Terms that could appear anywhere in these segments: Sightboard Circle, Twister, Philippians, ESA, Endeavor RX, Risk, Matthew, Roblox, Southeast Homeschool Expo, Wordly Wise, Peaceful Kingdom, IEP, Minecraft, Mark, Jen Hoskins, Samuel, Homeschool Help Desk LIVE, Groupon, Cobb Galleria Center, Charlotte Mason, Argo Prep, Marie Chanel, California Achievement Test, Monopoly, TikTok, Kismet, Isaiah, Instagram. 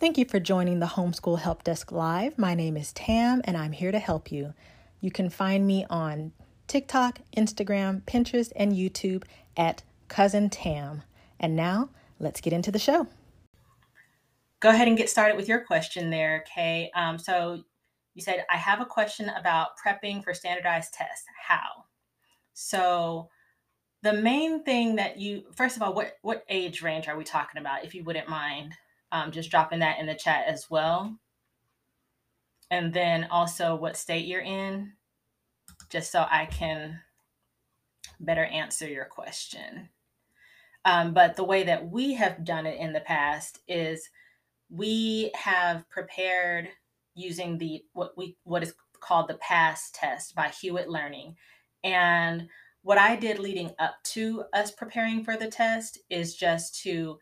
Thank you for joining the Homeschool Help Desk Live. My name is Tam, and I'm here to help you. You can find me on TikTok, Instagram, Pinterest, and YouTube at Cousin Tam. And now, let's get into the show. Go ahead and get started with your question there, Kay. So you said, I have a question about prepping for standardized tests. How? So the main thing that you, first of all, what age range are we talking about, if you wouldn't mind? Just dropping that in the chat as well. And then also what state you're in, just so I can better answer your question. But the way that we have done it in the past is we have prepared using the what is called the PASS test by Hewitt Learning. And what I did leading up to us preparing for the test is just to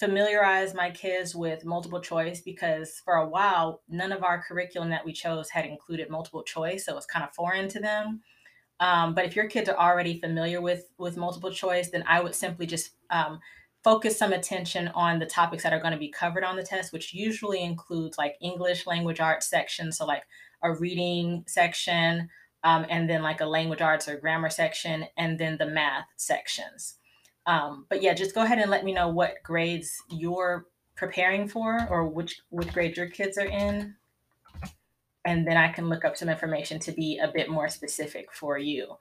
familiarize my kids with multiple choice, because for a while, none of our curriculum that we chose had included multiple choice. So it was kind of foreign to them. But if your kids are already familiar with multiple choice, then I would simply just focus some attention on the topics that are going to be covered on the test, which usually includes like English language arts section. So like a reading section, and then like a language arts or grammar section, and then the math sections. But yeah, just go ahead and let me know what grades you're preparing for, or which grade your kids are in. And then I can look up some information to be a bit more specific for you.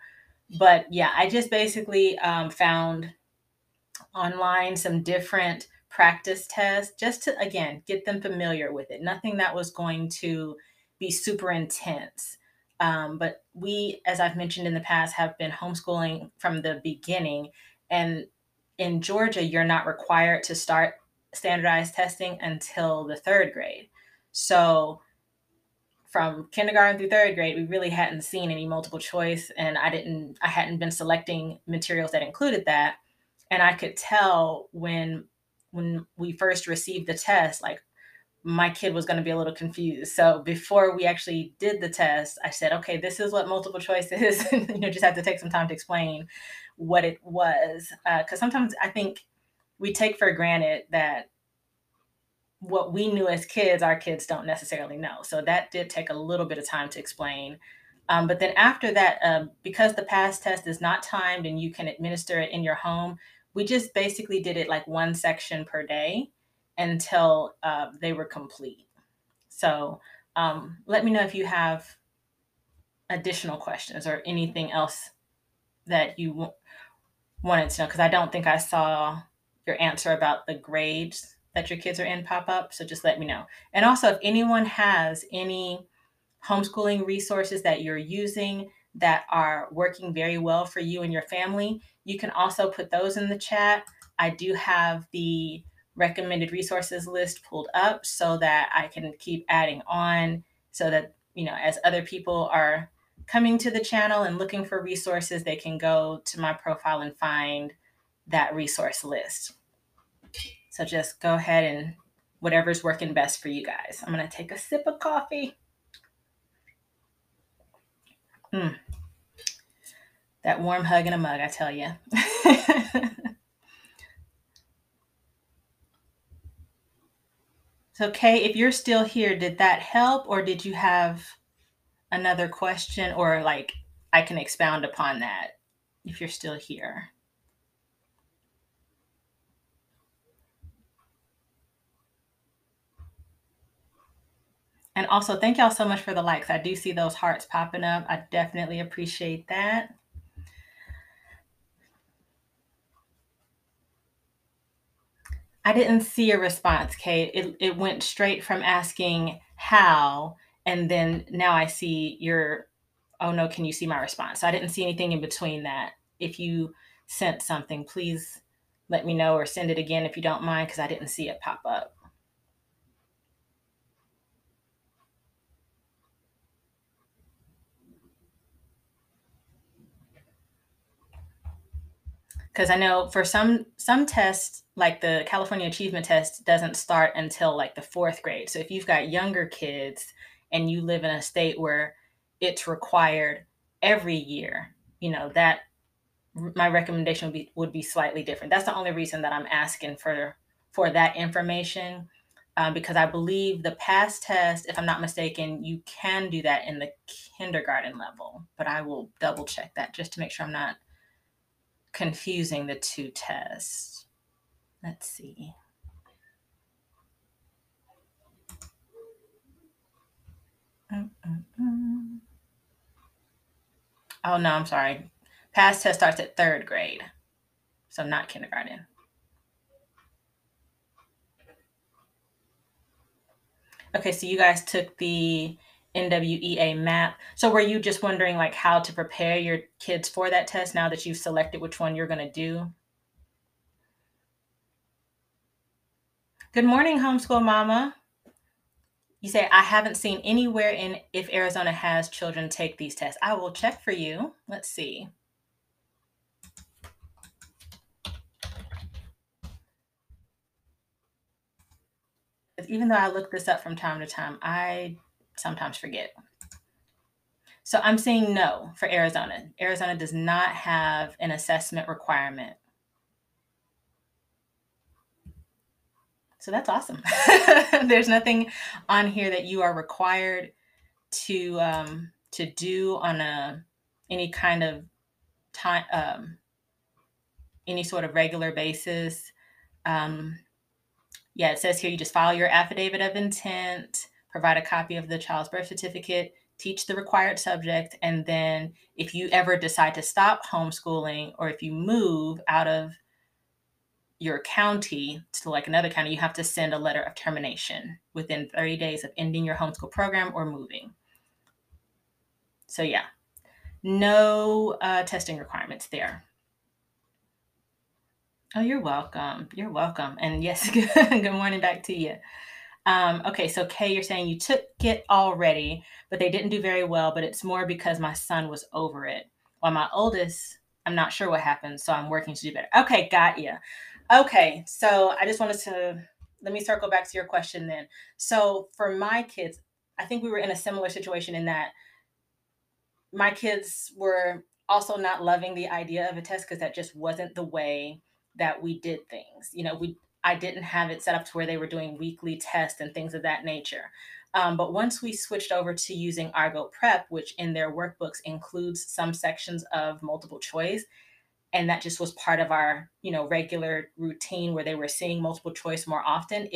But yeah, I just basically found online some different practice tests just to, again, get them familiar with it. Nothing that was going to be super intense. But we, as I've mentioned in the past, have been homeschooling from the beginning. And in Georgia, you're not required to start standardized testing until the third grade. So from kindergarten through third grade, we really hadn't seen any multiple choice. And I hadn't been selecting materials that included that. And I could tell when we first received the test, like my kid was going to be a little confused. So before we actually did the test, I said, okay, this is what multiple choice is. You know, just have to take some time to explain what it was. Because sometimes I think we take for granted that what we knew as kids, our kids don't necessarily know. So that did take a little bit of time to explain. But then after that, because the PASS test is not timed and you can administer it in your home, we just basically did it like one section per day until they were complete. So let me know if you have additional questions or anything else that you wanted to know, because I don't think I saw your answer about the grades that your kids are in pop up. So just let me know. And also, if anyone has any homeschooling resources that you're using that are working very well for you and your family, you can also put those in the chat. I do have the recommended resources list pulled up so that I can keep adding on, so that, you know, as other people are coming to the channel and looking for resources, they can go to my profile and find that resource list. So just go ahead and whatever's working best for you guys. I'm going to take a sip of coffee. That warm hug in a mug, I tell you. So Kay, if you're still here, did that help, or did you have another question, or like I can expound upon that if you're still here? And also, thank y'all so much for the likes. I do see those hearts popping up. I definitely appreciate that. I didn't see a response, Kate. It went straight from asking how, and then now I see your, oh no, can you see my response? So I didn't see anything in between that. If you sent something, please let me know, or send it again if you don't mind, because I didn't see it pop up. Because I know for some tests, like the California Achievement Test doesn't start until like the fourth grade. So if you've got younger kids and you live in a state where it's required every year, you know, that my recommendation would be slightly different. That's the only reason that I'm asking for that information. because I believe the PASS test, if I'm not mistaken, you can do that in the kindergarten level, but I will double check that just to make sure I'm not confusing the two tests. Let's see. Oh, no, I'm sorry. PASS test starts at third grade, so not kindergarten. Okay, so you guys took the NWEA map. So were you just wondering like how to prepare your kids for that test now that you've selected which one you're going to do? Good morning, homeschool mama. You say, I haven't seen anywhere in if Arizona has children take these tests. I will check for you. Let's see. Even though I look this up from time to time, I sometimes forget. So I'm seeing no for Arizona. Arizona does not have an assessment requirement. So that's awesome. There's nothing on here that you are required to do on any kind of time, any sort of regular basis. Yeah, it says here you just file your affidavit of intent, provide a copy of the child's birth certificate, teach the required subject, and then if you ever decide to stop homeschooling or if you move out of your county to like another county, you have to send a letter of termination within 30 days of ending your homeschool program or moving. So yeah, no testing requirements there. Oh, you're welcome. You're welcome. And yes, good morning back to you. Okay, so Kay, you're saying you took it already, but they didn't do very well, but it's more because my son was over it. While my oldest, I'm not sure what happened, so I'm working to do better. Okay, got you. Okay, so I just wanted to, let me circle back to your question then. So for my kids, I think we were in a similar situation in that my kids were also not loving the idea of a test because that just wasn't the way that we did things. You know, I didn't have it set up to where they were doing weekly tests and things of that nature. But once we switched over to using Argo Prep, which in their workbooks includes some sections of multiple choice, and that just was part of our, you know, regular routine where they were seeing multiple choice more often,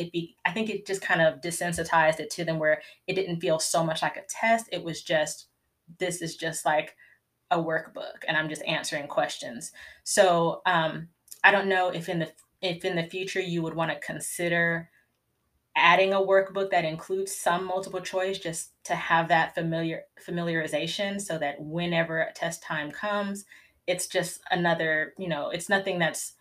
I think it just kind of desensitized it to them where it didn't feel so much like a test. It was just, this is just like a workbook and I'm just answering questions. So, I don't know if in the future you would want to consider adding a workbook that includes some multiple choice just to have that familiarization so that whenever test time comes, it's just another, you know, it's nothing that's,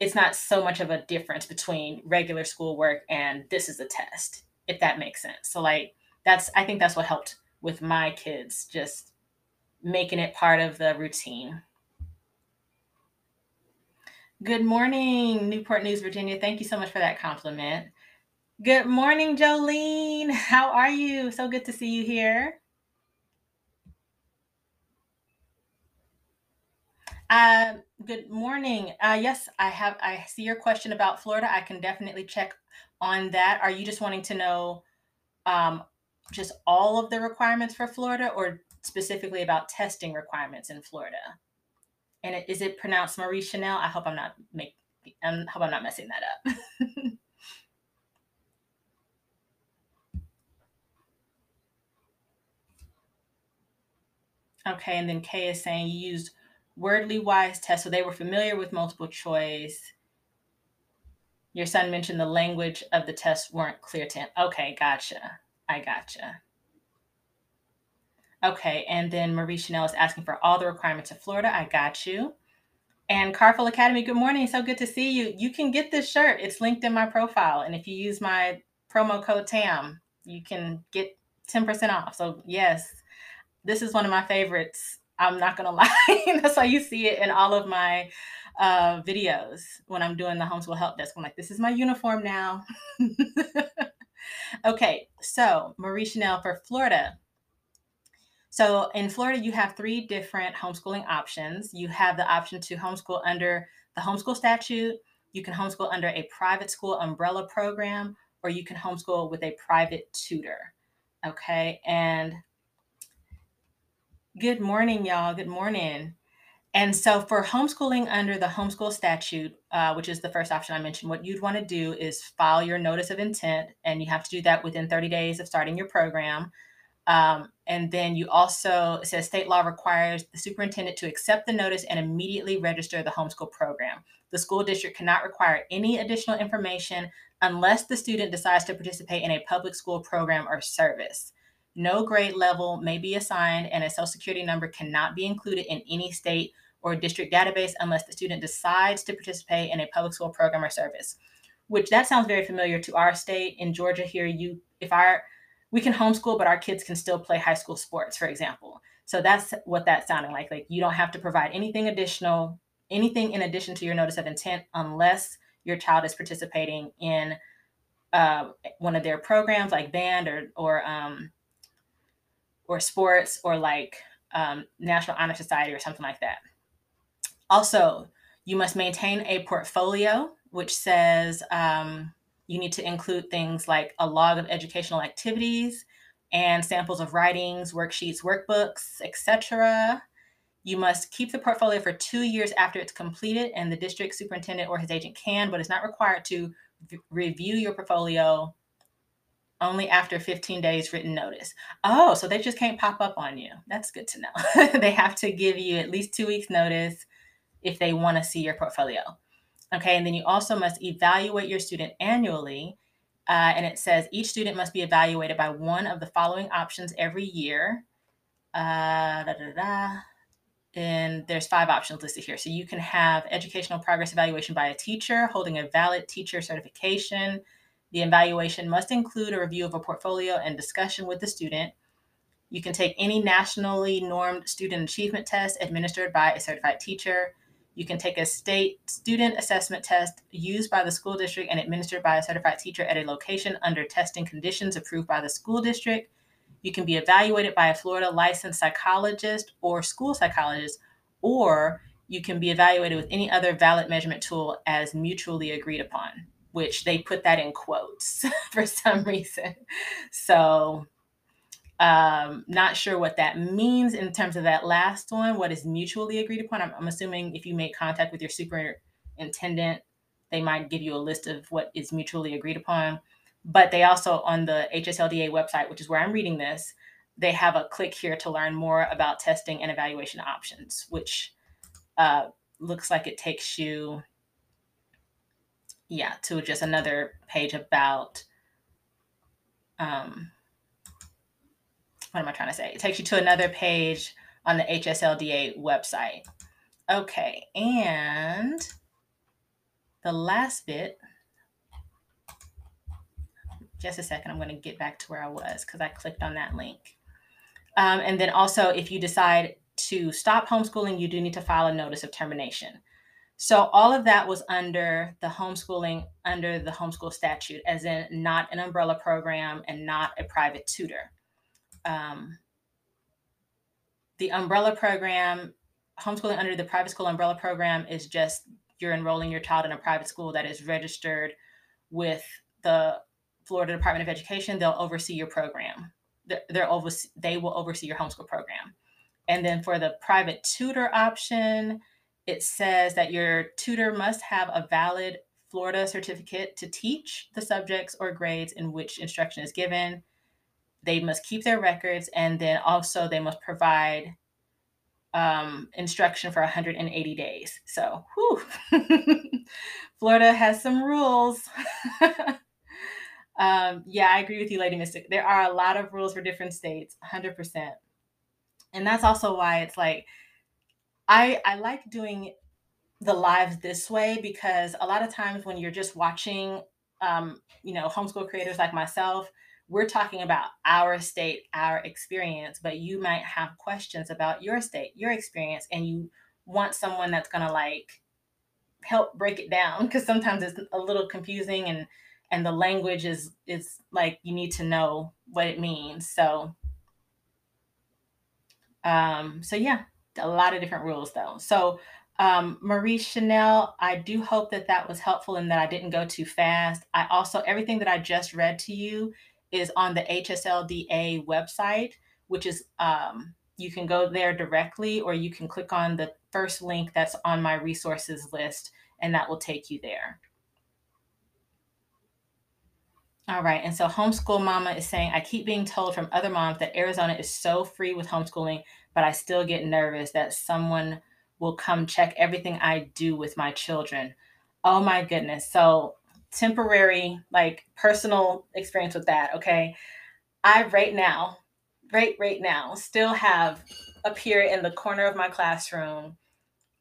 it's not so much of a difference between regular schoolwork and this is a test, if that makes sense. So like I think that's what helped with my kids, just making it part of the routine. Good morning, Newport News, Virginia. Thank you so much for that compliment. Good morning, Jolene. How are you? So good to see you here. Good morning. Yes, I see your question about Florida. I can definitely check on that. Are you just wanting to know just all of the requirements for Florida or specifically about testing requirements in Florida? And is it pronounced Marie Chanel? I hope I'm not messing that up. Okay, and then Kay is saying you used Wordly Wise test, so they were familiar with multiple choice. Your son mentioned the language of the test weren't clear to him. Okay, gotcha. I gotcha. Okay, and then Marie Chanel is asking for all the requirements of Florida. I got you. And Carful Academy, good morning. So good to see you. You can get this shirt. It's linked in my profile. And if you use my promo code TAM, you can get 10% off. So yes, this is one of my favorites. I'm not going to lie. That's why you see it in all of my videos when I'm doing the Homeschool Help Desk. I'm like, this is my uniform now. Okay, so Marie Chanel for Florida. So in Florida, you have three different homeschooling options. You have the option to homeschool under the homeschool statute. You can homeschool under a private school umbrella program, or you can homeschool with a private tutor. Okay. And good morning, y'all. Good morning. And so for homeschooling under the homeschool statute, which is the first option I mentioned, what you'd want to do is file your notice of intent, and you have to do that within 30 days of starting your program. And then you also, it says state law requires the superintendent to accept the notice and immediately register the homeschool program. The school district cannot require any additional information unless the student decides to participate in a public school program or service. No grade level may be assigned, and a social security number cannot be included in any state or district database unless the student decides to participate in a public school program or service, which that sounds very familiar to our state. In Georgia here, we can homeschool, but our kids can still play high school sports, for example. So that's what that's sounding like. Like, you don't have to provide anything additional, anything in addition to your notice of intent, unless your child is participating in one of their programs, like band or sports, or like National Honor Society or something like that. Also, you must maintain a portfolio, which says you need to include things like a log of educational activities and samples of writings, worksheets, workbooks, etc. You must keep the portfolio for 2 years after it's completed, and the district superintendent or his agent can, but is not required to review your portfolio only after 15 days written notice. Oh, so they just can't pop up on you. That's good to know. They have to give you at least 2 weeks notice if they want to see your portfolio. Okay, and then you also must evaluate your student annually. And it says each student must be evaluated by one of the following options every year. And there's 5 options listed here. So you can have educational progress evaluation by a teacher holding a valid teacher certification. The evaluation must include a review of a portfolio and discussion with the student. You can take any nationally normed student achievement test administered by a certified teacher. You can take a state student assessment test used by the school district and administered by a certified teacher at a location under testing conditions approved by the school district. You can be evaluated by a Florida licensed psychologist or school psychologist, or you can be evaluated with any other valid measurement tool as mutually agreed upon, which they put that in quotes for some reason. So not sure what that means in terms of that last one. What is mutually agreed upon? I'm assuming if you make contact with your superintendent, they might give you a list of what is mutually agreed upon. But they also, on the HSLDA website, which is where I'm reading this, they have a click here to learn more about testing and evaluation options, which looks like it takes you, yeah, to just another page about, what am I trying to say? It takes you to another page on the HSLDA website. Okay, and the last bit, just a second, I'm going to get back to where I was because I clicked on that link. And then also, if you decide to stop homeschooling, you do need to file a notice of termination. So all of that was under the homeschooling, under the homeschool statute, as in not an umbrella program and not a private tutor. The umbrella program, homeschooling under the private school umbrella program, is just you're enrolling your child in a private school that is registered with the Florida Department of Education. They'll oversee your program. They will oversee your homeschool program. And then for the private tutor option, it says that your tutor must have a valid Florida certificate to teach the subjects or grades in which instruction is given. They must keep their records, and then also they must provide instruction for 180 days. So, whew. Florida has some rules. Yeah, I agree with you, Lady Mystic. There are a lot of rules for different states, 100%. And that's also why it's like, I like doing the lives this way, because a lot of times when you're just watching, you know, homeschool creators like myself, we're talking about our state, our experience, but you might have questions about your state, your experience, and you want someone that's going to like help break it down, because sometimes it's a little confusing, and the language is like, you need to know what it means. So, so yeah, a lot of different rules though. So Marie Chanel, I do hope that that was helpful and that I didn't go too fast. I also, everything that I just read to you is on the HSLDA website, which is, you can go there directly, or you can click on the first link that's on my resources list, and that will take you there. All right. And so Homeschool Mama is saying, I keep being told from other moms that Arizona is so free with homeschooling, but I still get nervous that someone will come check everything I do with my children. Oh my goodness. So temporary, like personal experience with that. Okay. I right now still have up here in the corner of my classroom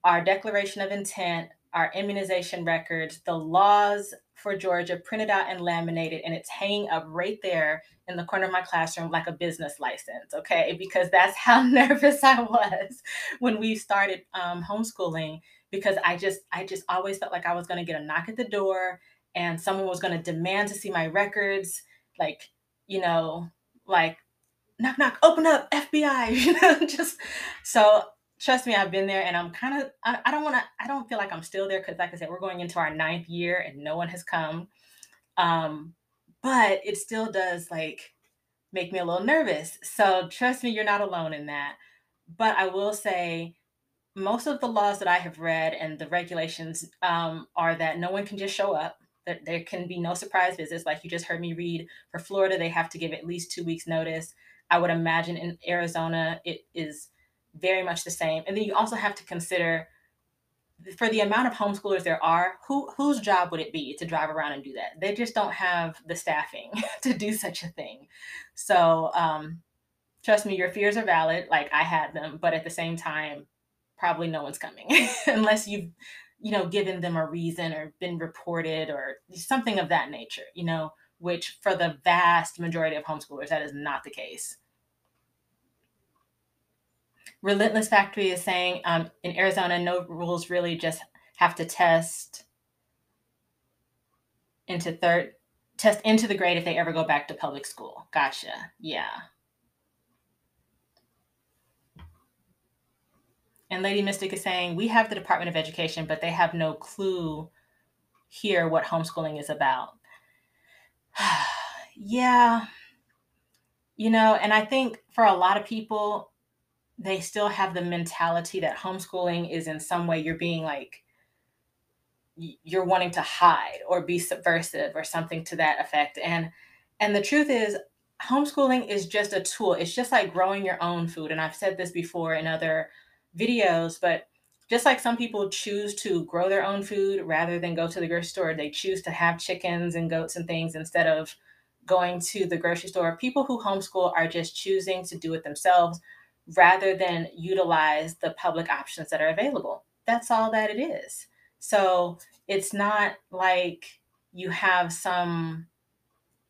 our declaration of intent, our immunization records, the laws for Georgia printed out and laminated, and it's hanging up right there in the corner of my classroom like a business license, okay? Because that's how nervous I was when we started homeschooling, because I just always felt like I was gonna get a knock at the door and someone was gonna demand to see my records, like, you know, like knock, knock, open up, FBI, you know, just so. Trust me, I've been there, and I'm kind of, I don't feel like I'm still there, because like I said, we're going into our 9th year and no one has come. But it still does like make me a little nervous. So trust me, you're not alone in that. But I will say most of the laws that I have read and the regulations are that no one can just show up, that there can be no surprise visits. Like you just heard me read for Florida, they have to give at least 2 weeks notice. I would imagine in Arizona, it is very much the same. And then you also have to consider, for the amount of homeschoolers there are, whose job would it be to drive around and do that? They just don't have the staffing to do such a thing. So trust me, your fears are valid. Like I had them, but at the same time, probably no one's coming unless you've, you know, given them a reason or been reported or something of that nature, you know, which for the vast majority of homeschoolers, that is not the case. Relentless Factory is saying in Arizona, no rules, really just have to test into the grade if they ever go back to public school. Gotcha. Yeah. And Lady Mystic is saying, we have the Department of Education, but they have no clue here what homeschooling is about. Yeah. You know, and I think for a lot of people, they still have the mentality that homeschooling is in some way you're being like, you're wanting to hide or be subversive or something to that effect. And the truth is, homeschooling is just a tool. It's just like growing your own food. And I've said this before in other videos, but just like some people choose to grow their own food rather than go to the grocery store, they choose to have chickens and goats and things instead of going to the grocery store. People who homeschool are just choosing to do it themselves rather than utilize the public options that are available. That's all that it is. So it's not like you have some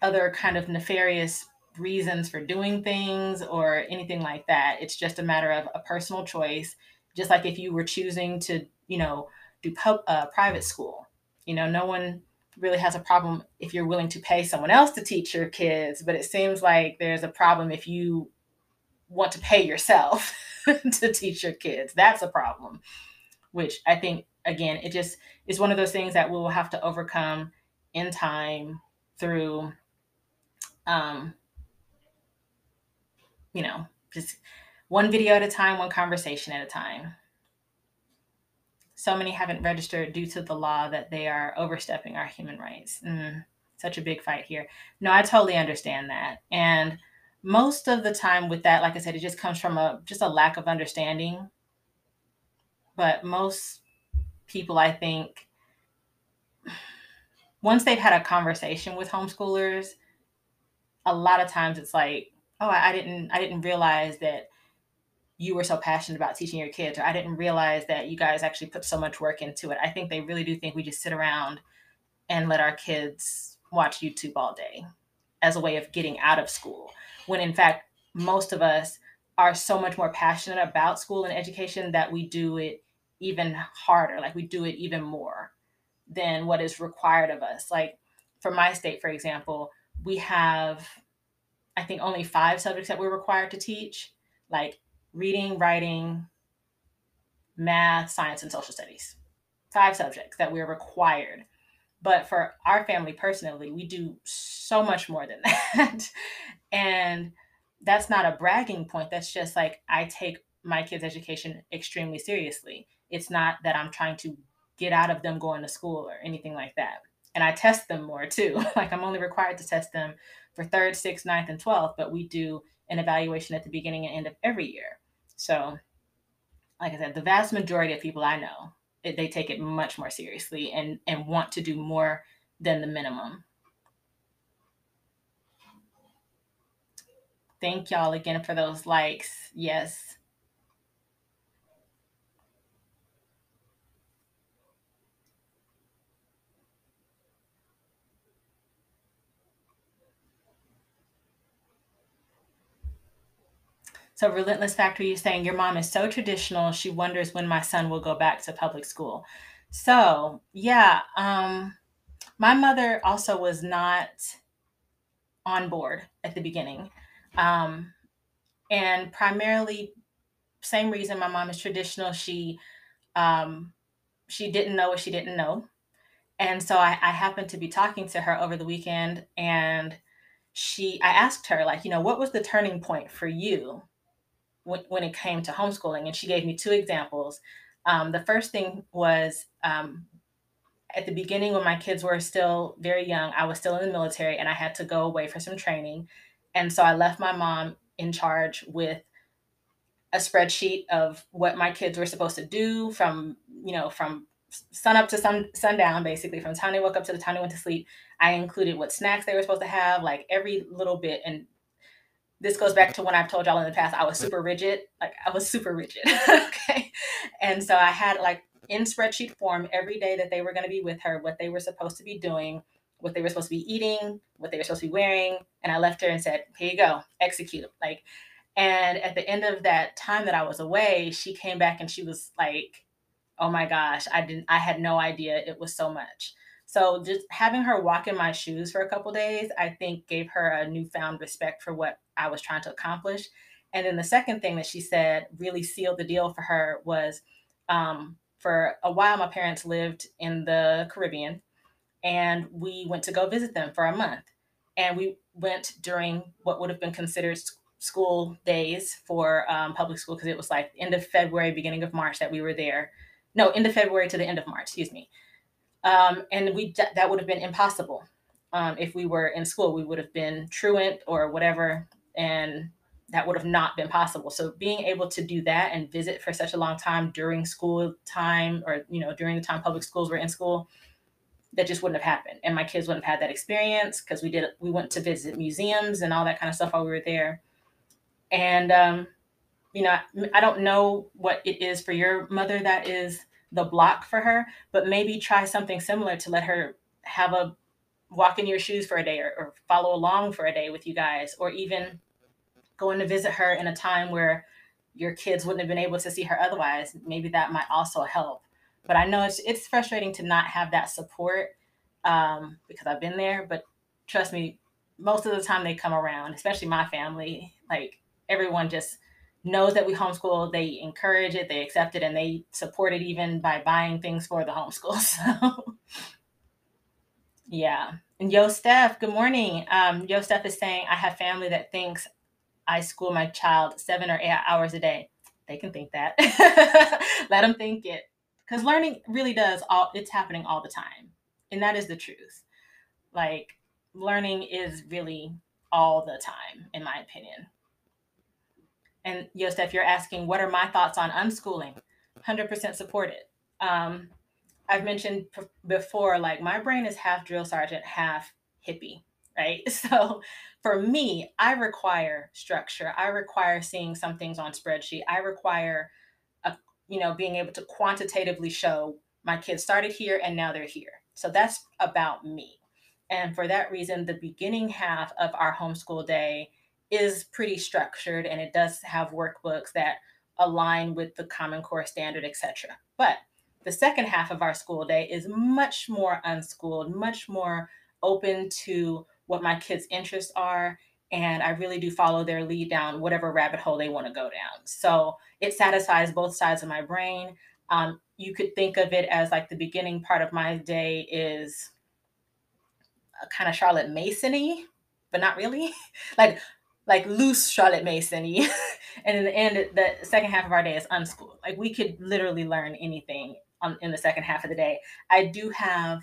other kind of nefarious reasons for doing things or anything like that. It's just a matter of a personal choice. Just like if you were choosing to, you know, do private school, you know, no one really has a problem if you're willing to pay someone else to teach your kids, but it seems like there's a problem if you want to pay yourself to teach your kids. That's a problem, which I think, again, it just is one of those things that we will have to overcome in time through, you know, just one video at a time, one conversation at a time. So many haven't registered due to the law that they are overstepping our human rights. Such a big fight here. No, I totally understand that. And most of the time with that, like I said, it just comes from just a lack of understanding. But most people, I think, once they've had a conversation with homeschoolers, a lot of times it's like, oh, I didn't realize that you were so passionate about teaching your kids, or I didn't realize that you guys actually put so much work into it. I think they really do think we just sit around and let our kids watch YouTube all day as a way of getting out of school, when in fact, most of us are so much more passionate about school and education that we do it even harder, like we do it even more than what is required of us. Like for my state, for example, we have, I think, only 5 subjects that we're required to teach, like reading, writing, math, science, and social studies. 5 subjects that we're required. But for our family personally, we do so much more than that. And that's not a bragging point. That's just like, I take my kids' education extremely seriously. It's not that I'm trying to get out of them going to school or anything like that. And I test them more too. Like, I'm only required to test them for 3rd, 6th, 9th, and 12th, but we do an evaluation at the beginning and end of every year. So like I said, the vast majority of people I know, they take it much more seriously and want to do more than the minimum. Thank y'all again for those likes. Yes. So Relentless Factory is saying, your mom is so traditional. She wonders when my son will go back to public school. So yeah, my mother also was not on board at the beginning. And primarily, same reason my mom is traditional. She didn't know what she didn't know. And so I happened to be talking to her over the weekend, and I asked her, like, you know, what was the turning point for you when it came to homeschooling? And she gave me 2 examples. The first thing was, at the beginning, when my kids were still very young, I was still in the military and I had to go away for some training. And so I left my mom in charge with a spreadsheet of what my kids were supposed to do from sun up to sundown, basically, from the time they woke up to the time they went to sleep. I included what snacks they were supposed to have, like every little bit. And this goes back to when I've told y'all in the past, I was super rigid. Like, I was super rigid. Okay. And so I had, like, in spreadsheet form every day that they were going to be with her, what they were supposed to be doing, what they were supposed to be eating, what they were supposed to be wearing. And I left her and said, here you go, execute. Like, and at the end of that time that I was away, she came back and she was like, oh my gosh, I had no idea. It was so much. So just having her walk in my shoes for a couple of days, I think gave her a newfound respect for what I was trying to accomplish. And then the second thing that she said really sealed the deal for her was, for a while, my parents lived in the Caribbean, and we went to go visit them for a month. And we went during what would have been considered school days for public school, because it was like end of February, beginning of March that we were there. No, end of February to the end of March, excuse me. And that would have been impossible. If we were in school, we would have been truant or whatever, and that would have not been possible. So being able to do that and visit for such a long time during school time, or, you know, during the time public schools were in school, that just wouldn't have happened. And my kids wouldn't have had that experience, because we went to visit museums and all that kind of stuff while we were there. And, you know, I don't know what it is for your mother that is the block for her, but maybe try something similar to let her have a walk in your shoes for a day, or follow along for a day with you guys, or even going to visit her in a time where your kids wouldn't have been able to see her otherwise. Maybe that might also help. But I know it's frustrating to not have that support, because I've been there, but trust me, most of the time they come around, especially my family. Like, everyone just knows that we homeschool. They encourage it, they accept it, and they support it, even by buying things for the homeschool. So yeah. And Yo Steph, good morning. Yo Steph is saying, I have family that thinks I school my child 7 or 8 hours a day. They can think that. Let them think it, because learning really does it's happening all the time. And that is the truth. Like, learning is really all the time, in my opinion. And Yosef, you're asking, what are my thoughts on unschooling? 100% support it. I've mentioned before, like, my brain is half drill sergeant, half hippie, right? So for me, I require structure. I require seeing some things on spreadsheet. I require, being able to quantitatively show my kids started here and now they're here. So that's about me. And for that reason, the beginning half of our homeschool day is pretty structured, and it does have workbooks that align with the Common Core standard, etc. But the second half of our school day is much more unschooled, much more open to what my kids' interests are, and I really do follow their lead down whatever rabbit hole they want to go down. So it satisfies both sides of my brain. You could think of it as like the beginning part of my day is kind of Charlotte Mason-y, but not really. like loose Charlotte Mason-y. And in the end, the second half of our day is unschooled. Like we could literally learn anything in the second half of the day. I do have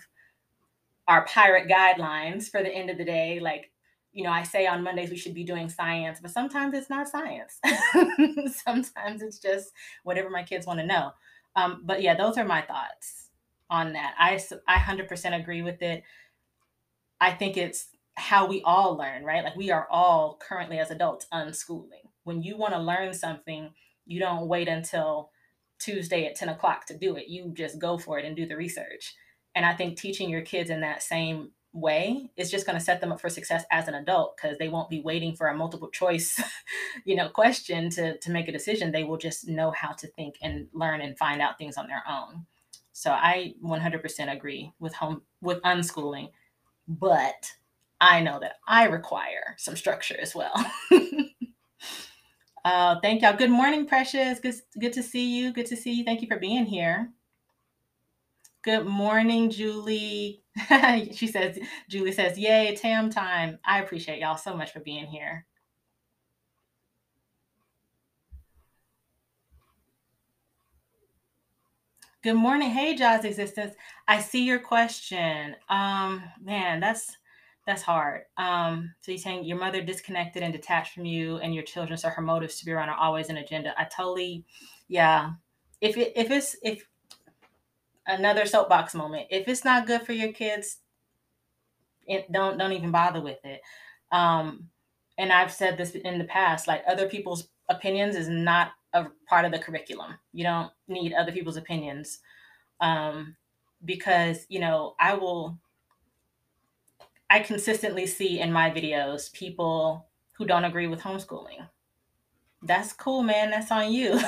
our pirate guidelines for the end of the day. Like, you know, I say on Mondays we should be doing science, but sometimes it's not science. Sometimes it's just whatever my kids want to know. But yeah, those are my thoughts on that. I 100% agree with it. I think it's how we all learn, right? Like we are all currently as adults unschooling. When you want to learn something, you don't wait until Tuesday at 10 o'clock to do it. You just go for it and do the research. And I think teaching your kids in that same way is just going to set them up for success as an adult, because they won't be waiting for a multiple choice, you know, question to make a decision. They will just know how to think and learn and find out things on their own. So I 100% agree with unschooling, but I know that I require some structure as well. Thank y'all. Good morning, Precious. Good to see you. Good to see you. Thank you for being here. Good morning, Julie. Julie says, yay, Tam time. I appreciate y'all so much for being here. Good morning. Hey, Jaws Existence. I see your question. Man, that's hard. So you're saying your mother disconnected and detached from you and your children, so her motives to be around are always an agenda. I totally, yeah. If another soapbox moment. If it's not good for your kids, don't even bother with it. And I've said this in the past, like other people's opinions is not a part of the curriculum. You don't need other people's opinions. Because, you know, I consistently see in my videos people who don't agree with homeschooling. That's cool, man. That's on you.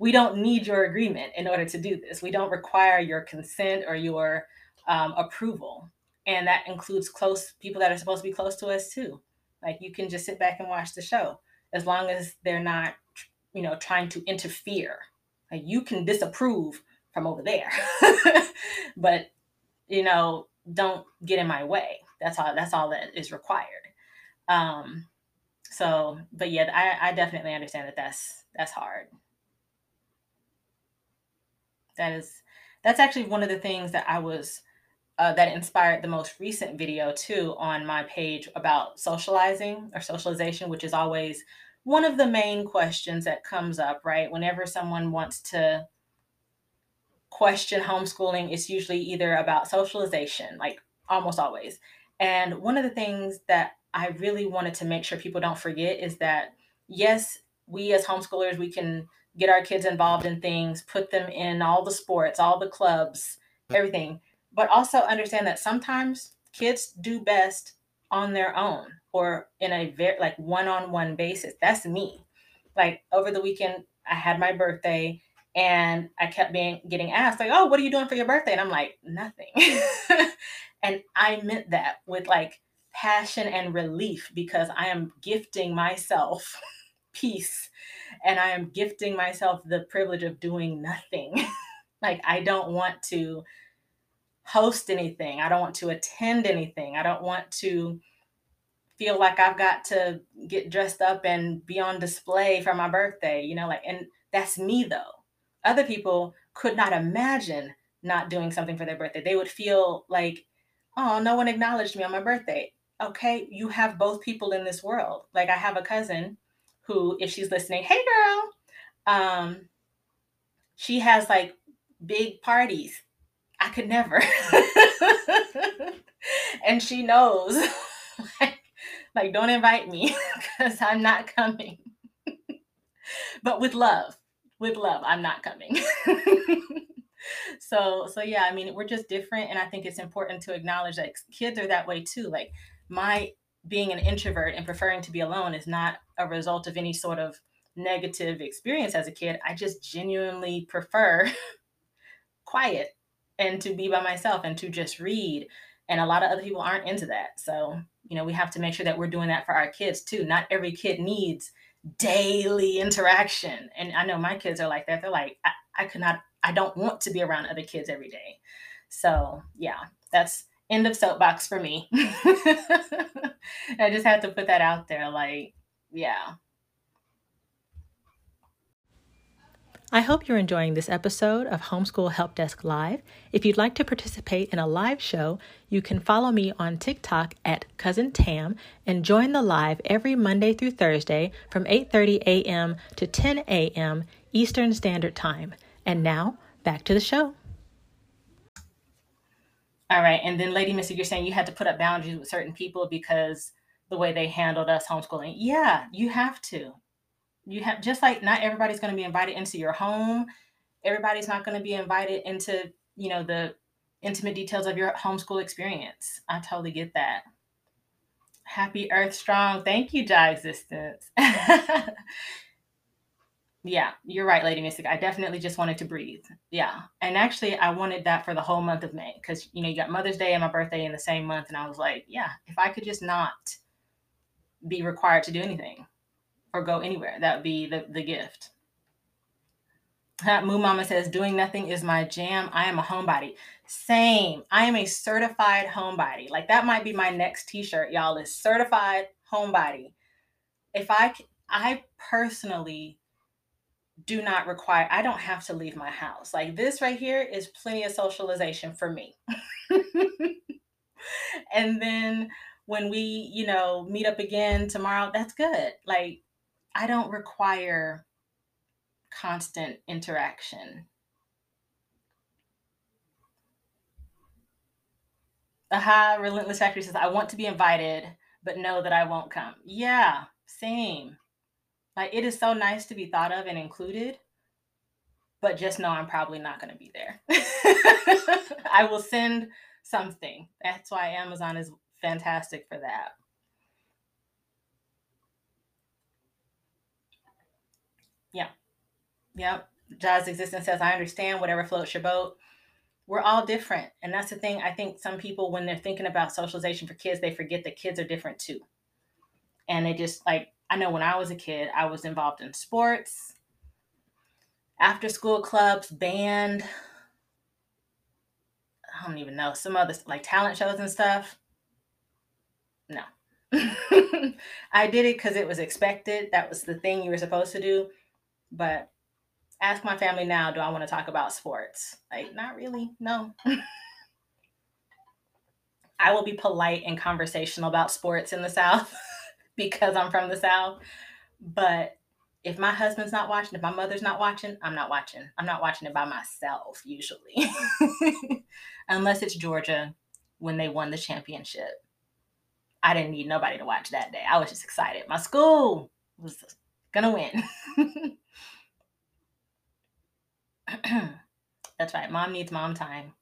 We don't need your agreement in order to do this. We don't require your consent or your approval. And that includes close people that are supposed to be close to us too. Like you can just sit back and watch the show as long as they're not, you know, trying to interfere. Like you can disapprove from over there, but you know, don't get in my way. That's all that is required. So, but yeah, I definitely understand that that's hard. That's actually one of the things that that inspired the most recent video too on my page about socializing or socialization, which is always one of the main questions that comes up, right? Whenever someone wants to question homeschooling, it's usually either about socialization, like almost always. And one of the things that I really wanted to make sure people don't forget is that, yes, we as homeschoolers, we can get our kids involved in things, put them in all the sports, all the clubs, everything, but also understand that sometimes kids do best on their own or in a very like one-on-one basis. That's me. Like over the weekend, I had my birthday and I kept getting asked like, oh, what are you doing for your birthday? And I'm like, nothing. And I meant that with like passion and relief, because I am gifting myself peace and I am gifting myself the privilege of doing nothing. Like I don't want to host anything. I don't want to attend anything. I don't want to feel like I've got to get dressed up and be on display for my birthday, you know, like, and that's me though. Other people could not imagine not doing something for their birthday. They would feel like, oh, no one acknowledged me on my birthday. Okay, you have both people in this world. Like I have a cousin who, if she's listening, hey girl, she has like big parties. I could never. And she knows, like don't invite me because I'm not coming. But with love, I'm not coming. So yeah, I mean, we're just different. And I think it's important to acknowledge that kids are that way too. Like my being an introvert and preferring to be alone is not a result of any sort of negative experience as a kid. I just genuinely prefer quiet and to be by myself and to just read. And a lot of other people aren't into that. So, you know, we have to make sure that we're doing that for our kids too. Not every kid needs daily interaction. And I know my kids are like that. They're like, I don't want to be around other kids every day. So yeah, that's end of soapbox for me. I just have to put that out there. Like, yeah. I hope you're enjoying this episode of Homeschool Help Desk Live. If you'd like to participate in a live show, you can follow me on TikTok at Cousin Tam and join the live every Monday through Thursday from 8:30 a.m. to 10 a.m. Eastern Standard Time. And now, back to the show. All right. And then, Lady Missy, you're saying you had to put up boundaries with certain people because the way they handled us homeschooling. Yeah, you have to. You have, just like not everybody's going to be invited into your home. Everybody's not going to be invited into, you know, the intimate details of your homeschool experience. I totally get that. Happy Earth Strong. Thank you, Jai Existence. Yeah, you're right, Lady Mystic. I definitely just wanted to breathe. Yeah. And actually, I wanted that for the whole month of May because, you know, you got Mother's Day and my birthday in the same month. And I was like, yeah, if I could just not be required to do anything or go anywhere, that would be the gift. Moo Mama says, doing nothing is my jam. I am a homebody. Same. I am a certified homebody. Like, that might be my next t-shirt, y'all, is certified homebody. If I personally do not require, I don't have to leave my house. Like, this right here is plenty of socialization for me. And then when we, you know, meet up again tomorrow, that's good. Like, I don't require constant interaction. Aha, Relentless Factory says, I want to be invited, but know that I won't come. Yeah, same. Like, it is so nice to be thought of and included, but just know I'm probably not going to be there. I will send something. That's why Amazon is fantastic for that. Yeah. Yep. Jaws Existence says, I understand whatever floats your boat. We're all different. And that's the thing. I think some people, when they're thinking about socialization for kids, they forget that kids are different too. And they just, like, I know when I was a kid, I was involved in sports, after school clubs, band. I don't even know. Some other, like, talent shows and stuff. No. I did it because it was expected. That was the thing you were supposed to do. But ask my family now, do I want to talk about sports? Like, not really. No. I will be polite and conversational about sports in the South because I'm from the South. But if my husband's not watching, if my mother's not watching, I'm not watching. I'm not watching it by myself usually. Unless it's Georgia when they won the championship. I didn't need nobody to watch that day. I was just excited. My school was going to win. That's right. Mom needs mom time.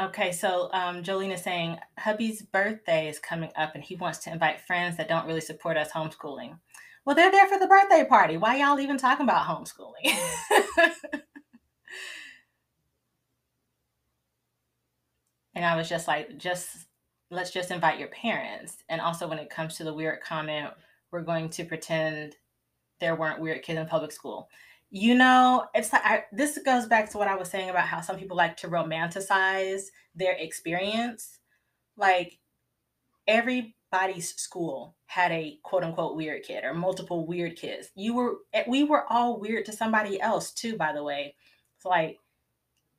Okay, so Jolene saying, hubby's birthday is coming up and he wants to invite friends that don't really support us homeschooling. Well, they're there for the birthday party. Why y'all even talking about homeschooling? And I was just like, let's just invite your parents. And also when it comes to the weird comment, we're going to pretend there weren't weird kids in public school. You know, it's like, this goes back to what I was saying about how some people like to romanticize their experience. Like, everybody's school had a quote unquote weird kid or multiple weird kids. We were all weird to somebody else too, by the way. It's like,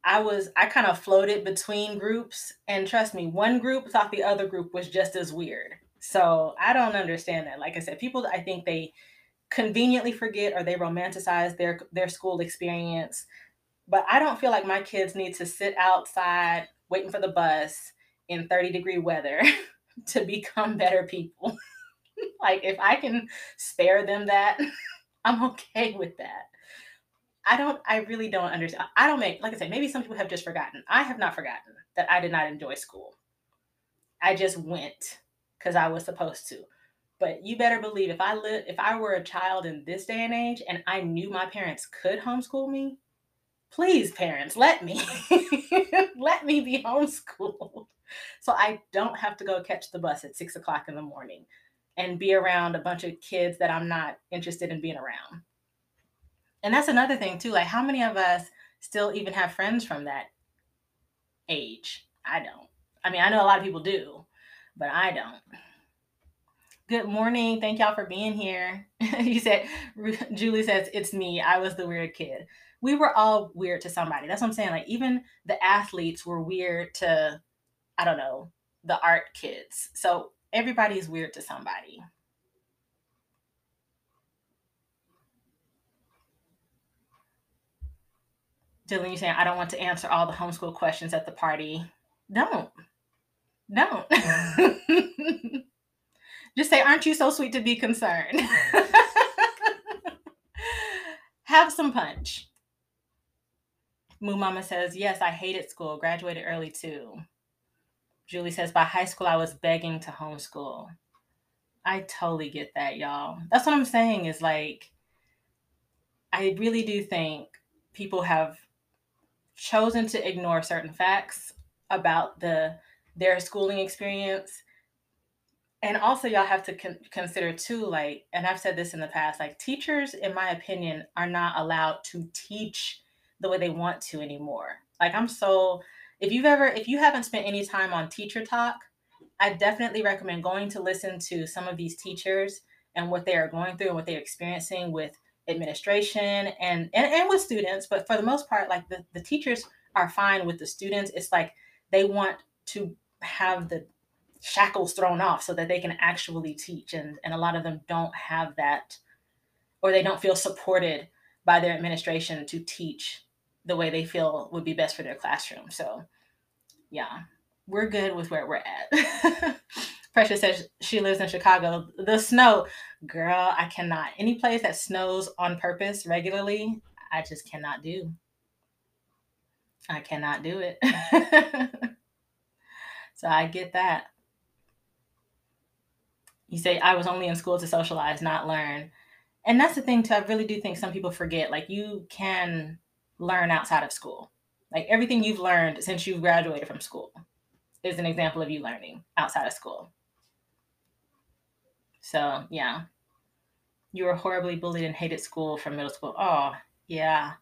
I kind of floated between groups, and trust me, one group thought the other group was just as weird. So I don't understand that. Like I said, people, I think they conveniently forget or they romanticize their school experience, but I don't feel like my kids need to sit outside waiting for the bus in 30-degree weather to become better people. Like, if I can spare them that, I'm okay with that. I really don't understand. I don't make, like I said, maybe some people have just forgotten. I have not forgotten that I did not enjoy school. I just went because I was supposed to. But you better believe if I were a child in this day and age and I knew my parents could homeschool me, please, parents, let me. Let me be homeschooled so I don't have to go catch the bus at 6 o'clock in the morning and be around a bunch of kids that I'm not interested in being around. And that's another thing too, like how many of us still even have friends from that age? I don't. I mean, I know a lot of people do, but I don't. Good morning. Thank y'all for being here. You said, Julie says, it's me. I was the weird kid. We were all weird to somebody. That's what I'm saying. Like even the athletes were weird to, I don't know, the art kids. So everybody's weird to somebody. Dylan, you're saying, I don't want to answer all the homeschool questions at the party. Don't. Just say, aren't you so sweet to be concerned? Have some punch. Moo Mama says, yes, I hated school. Graduated early too. Julie says, by high school, I was begging to homeschool. I totally get that, y'all. That's what I'm saying is like, I really do think people have chosen to ignore certain facts about their schooling experience. And also y'all have to consider too, like, and I've said this in the past, like teachers, in my opinion, are not allowed to teach the way they want to anymore. Like if you haven't spent any time on Teacher Talk, I definitely recommend going to listen to some of these teachers and what they are going through and what they're experiencing with administration and with students. But for the most part, like the teachers are fine with the students. It's like they want to have the shackles thrown off so that they can actually teach. And a lot of them don't have that, or they don't feel supported by their administration to teach the way they feel would be best for their classroom. So yeah, we're good with where we're at. Precious says she lives in Chicago. The snow, girl, I cannot. Any place that snows on purpose regularly, I just cannot do. I cannot do it. So I get that. You say, I was only in school to socialize, not learn. And that's the thing too. I really do think some people forget, like you can learn outside of school. Like everything you've learned since you've graduated from school is an example of you learning outside of school. So yeah, you were horribly bullied and hated school from middle school. Oh yeah,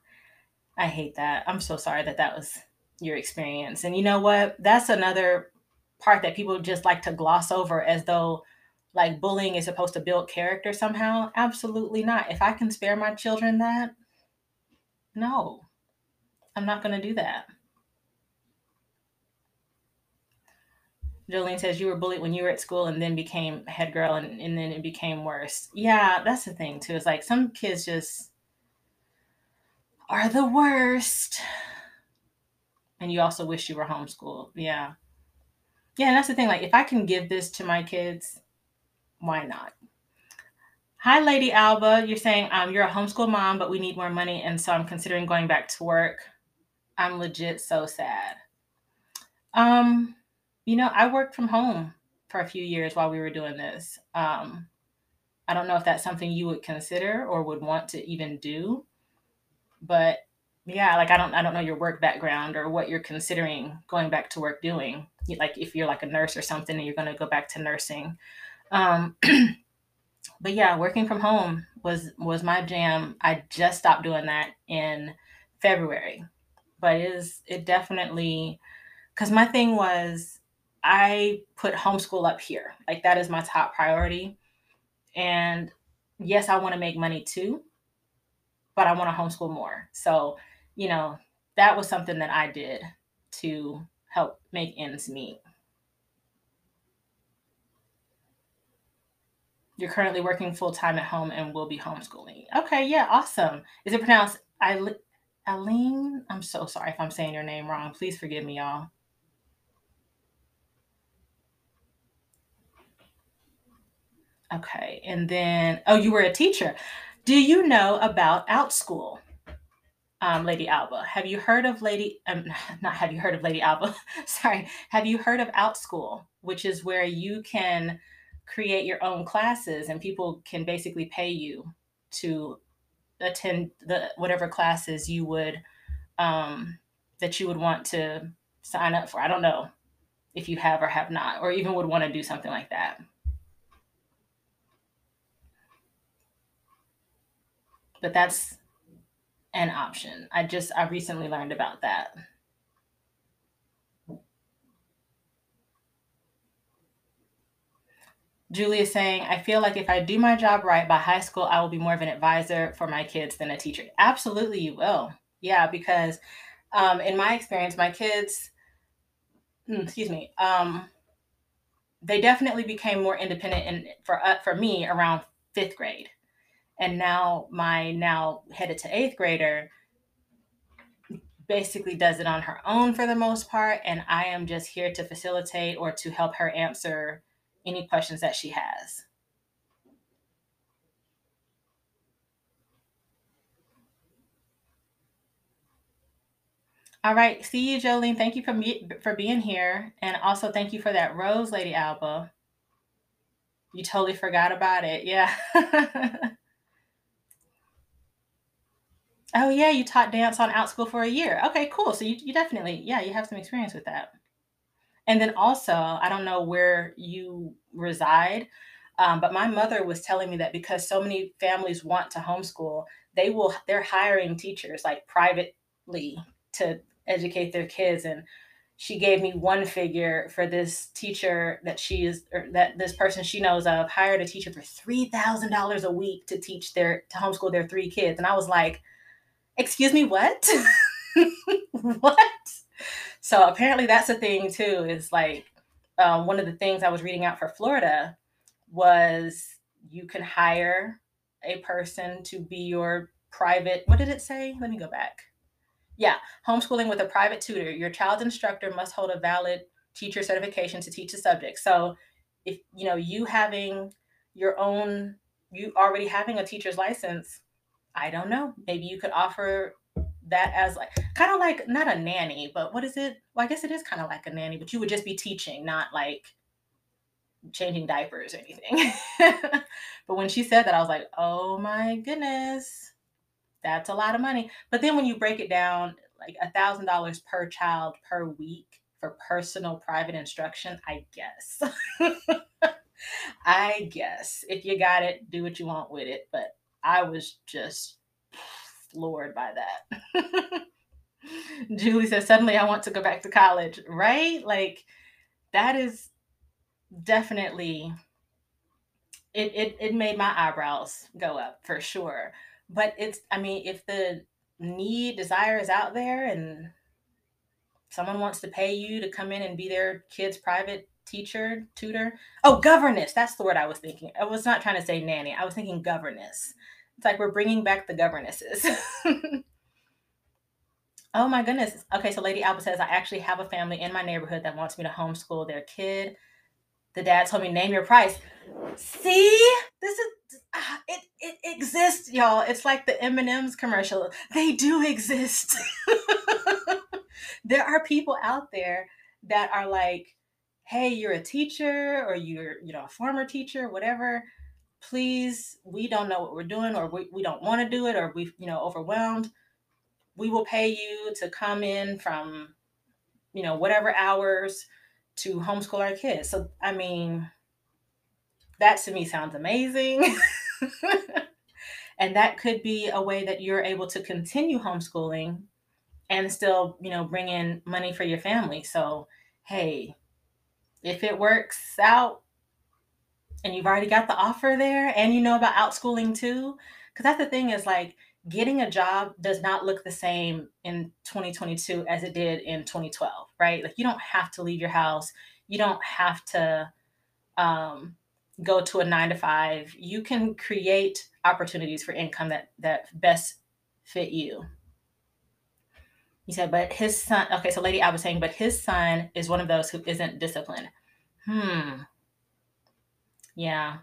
I hate that. I'm so sorry that was your experience. And you know what? That's another part that people just like to gloss over as though like bullying is supposed to build character somehow. Absolutely not. If I can spare my children that, no, I'm not going to do that. Jolene says you were bullied when you were at school and then became head girl and then it became worse. Yeah, that's the thing too. It's like some kids just are the worst. And you also wish you were homeschooled. Yeah. Yeah, and that's the thing. Like if I can give this to my kids, why not? Hi, Lady Alba. You're saying you're a homeschool mom, but we need more money. And so I'm considering going back to work. I'm legit so sad. You know, I worked from home for a few years while we were doing this. I don't know if that's something you would consider or would want to even do. But yeah, like I don't know your work background or what you're considering going back to work doing. Like if you're like a nurse or something and you're going to go back to nursing. But yeah, working from home was my jam. I just stopped doing that in February, but it definitely, because my thing was I put homeschool up here. Like that is my top priority. And yes, I want to make money too, but I want to homeschool more. So, you know, that was something that I did to help make ends meet. You're currently working full-time at home and will be homeschooling. Okay, yeah, awesome. Is it pronounced Eileen? I'm so sorry if I'm saying your name wrong. Please forgive me, y'all. Okay, and then, oh, you were a teacher. Do you know about Outschool, Lady Alba? Have you heard of Lady Alba? Sorry. Have you heard of Outschool, which is where you can create your own classes and people can basically pay you to attend the whatever classes you would that you would want to sign up for. I don't know if you have or have not, or even would want to do something like that. but that's an option. I recently learned about that. Julie is saying, I feel like if I do my job right by high school, I will be more of an advisor for my kids than a teacher. Absolutely, you will. Yeah, because in my experience, my kids, they definitely became more independent for me around 5th grade. And now my headed to 8th grader basically does it on her own for the most part. And I am just here to facilitate or to help her answer any questions that she has. All right, see you, Jolene. Thank you for being here. And also thank you for that Rose Lady album. You totally forgot about it, yeah. Oh yeah, you taught dance on Outschool for a year. Okay, cool, so you definitely, yeah, you have some experience with that. And then also, I don't know where you reside, but my mother was telling me that because so many families want to homeschool, they're hiring teachers like privately to educate their kids. And she gave me one figure for this teacher that this person she knows of hired a teacher for $3,000 a week to teach to homeschool their 3 kids. And I was like, excuse me, what? What? So apparently that's a thing too, is like one of the things I was reading out for Florida was you can hire a person to be your private, what did it say? Let me go back. Yeah, homeschooling with a private tutor. Your child's instructor must hold a valid teacher certification to teach the subject. So if you already having a teacher's license, I don't know, maybe you could offer that as like kind of like not a nanny, but what is it? Well, I guess it is kind of like a nanny, but you would just be teaching, not like changing diapers or anything. But when she said that, I was like, oh my goodness, that's a lot of money. But then when you break it down, like $1,000 per child per week for personal private instruction, I guess. I guess if you got it, do what you want with it. But I was just floored by that. Julie says, suddenly I want to go back to college, right? Like that is definitely, it made my eyebrows go up for sure. But if the desire is out there and someone wants to pay you to come in and be their kid's private tutor. Oh, governess. That's the word I was thinking. I was not trying to say nanny. I was thinking governess. It's like we're bringing back the governesses. Oh, my goodness. Okay, so Lady Alba says, I actually have a family in my neighborhood that wants me to homeschool their kid. The dad told me, name your price. See? This is, it exists, y'all. It's like the M&M's commercial. They do exist. There are people out there that are like, hey, you're a teacher or you're, a former teacher, whatever. Please, we don't know what we're doing, or we don't want to do it, or we've, overwhelmed. We will pay you to come in from, whatever hours to homeschool our kids. So, that to me sounds amazing. And that could be a way that you're able to continue homeschooling and still, bring in money for your family. So, hey, if it works out, and you've already got the offer there and about outschooling too. Because that's the thing is like getting a job does not look the same in 2022 as it did in 2012, right? Like you don't have to leave your house. You don't have to go to a 9-to-5. You can create opportunities for income that best fit you. You said, but his son, okay, so Lady Al was saying, but his son is one of those who isn't disciplined. Yeah.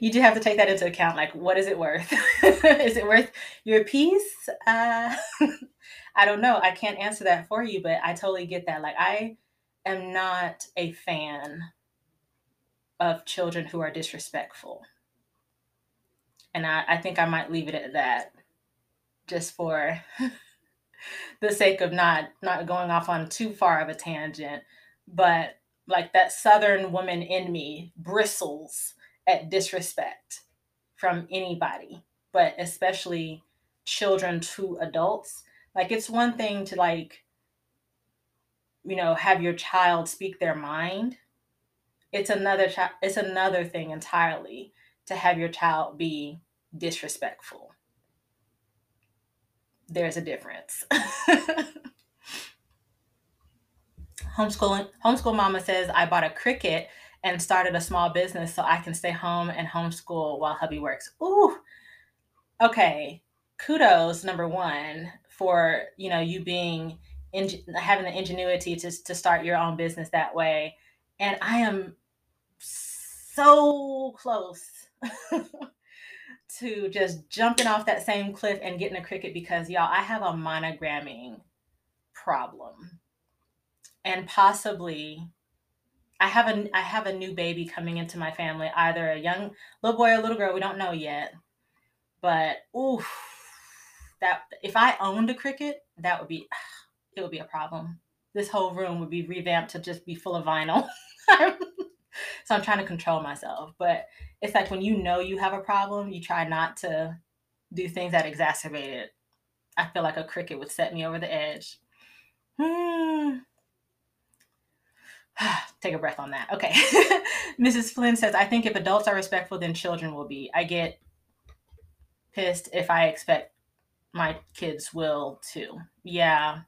You do have to take that into account. Like, what is it worth? Is it worth your peace? I don't know. I can't answer that for you, but I totally get that. Like, I am not a fan of children who are disrespectful. And I think I might leave it at that just for the sake of not going off on too far of a tangent. But like that Southern woman in me bristles at disrespect from anybody. but especially children to adults. Like, it's one thing to, like, you know, have your child speak their mind. It's another thing entirely to have your child be disrespectful. There's a difference. Homeschool mama says, I bought a Cricut and started a small business so I can stay home and homeschool while hubby works. Ooh, okay. Kudos, number one, for, you know, you being, having the ingenuity to start your own business that way. And I am so close to just jumping off that same cliff and getting a Cricut, because y'all, I have a monogramming problem. And possibly I have a new baby coming into my family, either a young little boy or little girl. We don't know yet, but oof, that if I owned a Cricut, it would be a problem. This whole room would be revamped to just be full of vinyl. So I'm trying to control myself, but it's like, when you know you have a problem, you try not to do things that exacerbate it. I feel like a Cricut would set me over the edge. Take a breath on that. Okay. Mrs. Flynn says, I think if adults are respectful, then children will be. I get pissed if I expect my kids will too. Yeah.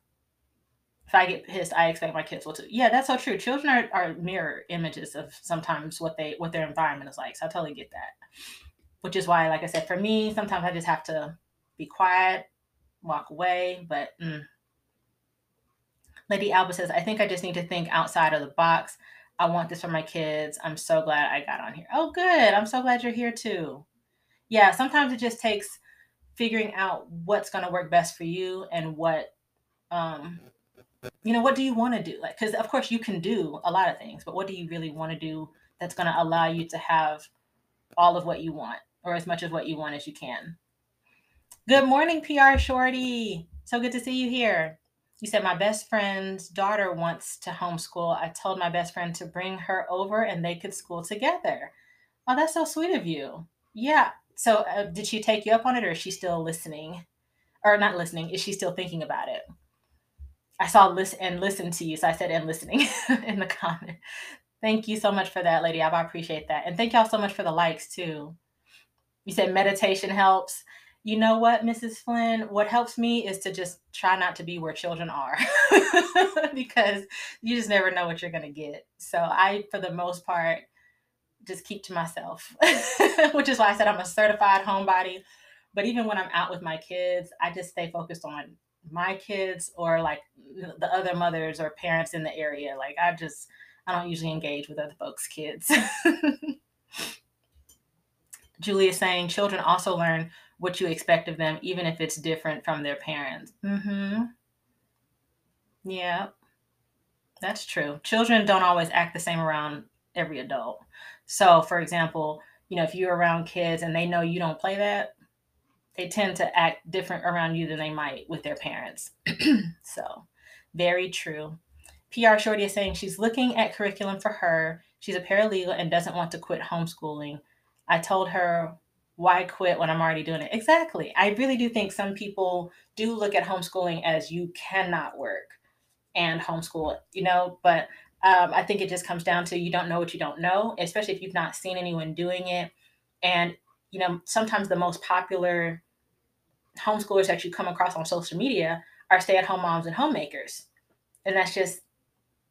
If I get pissed, I expect my kids will too. Yeah, that's so true. Children are mirror images of sometimes what their environment is like. So I totally get that. Which is why, like I said, for me, sometimes I just have to be quiet, walk away, but Lady Alba says, I think I just need to think outside of the box. I want this for my kids. I'm so glad I got on here. Oh, good. I'm so glad you're here too. Yeah, sometimes it just takes figuring out what's going to work best for you and what, you know, what do you want to do? Like, because of course you can do a lot of things, but what do you really want to do that's going to allow you to have all of what you want, or as much of what you want as you can? Good morning, PR Shorty. So good to see you here. You said, my best friend's daughter wants to homeschool. I told my best friend to bring her over and they could school together. Oh, that's so sweet of you. Yeah. So did she take you up on it, or is she still listening? Or not listening. Is she still thinking about it? I saw listen to you. So I said, and listening in the comment. Thank you so much for that, Lady Alba. I appreciate that. And thank y'all so much for the likes too. You said meditation helps. You know what, Mrs. Flynn, what helps me is to just try not to be where children are, because you just never know what you're going to get. So I, for the most part, just keep to myself, which is why I said I'm a certified homebody. But even when I'm out with my kids, I just stay focused on my kids, or like the other mothers or parents in the area. Like, I don't usually engage with other folks' kids. Julie is saying children also learn what you expect of them, even if it's different from their parents. Yeah, that's true. Children don't always act the same around every adult. So for example, you know, if you're around kids and they know you don't play that, they tend to act different around you than they might with their parents. So very true. PR Shorty is saying she's looking at curriculum for her. She's a paralegal and doesn't want to quit homeschooling. I told her, why quit when I'm already doing it? Exactly. I really do think some people do look at homeschooling as you cannot work and homeschool, you know, but I think it just comes down to, you don't know what you don't know, especially if you've not seen anyone doing it. And, you know, sometimes the most popular homeschoolers that you come across on social media are stay-at-home moms and homemakers. And that's just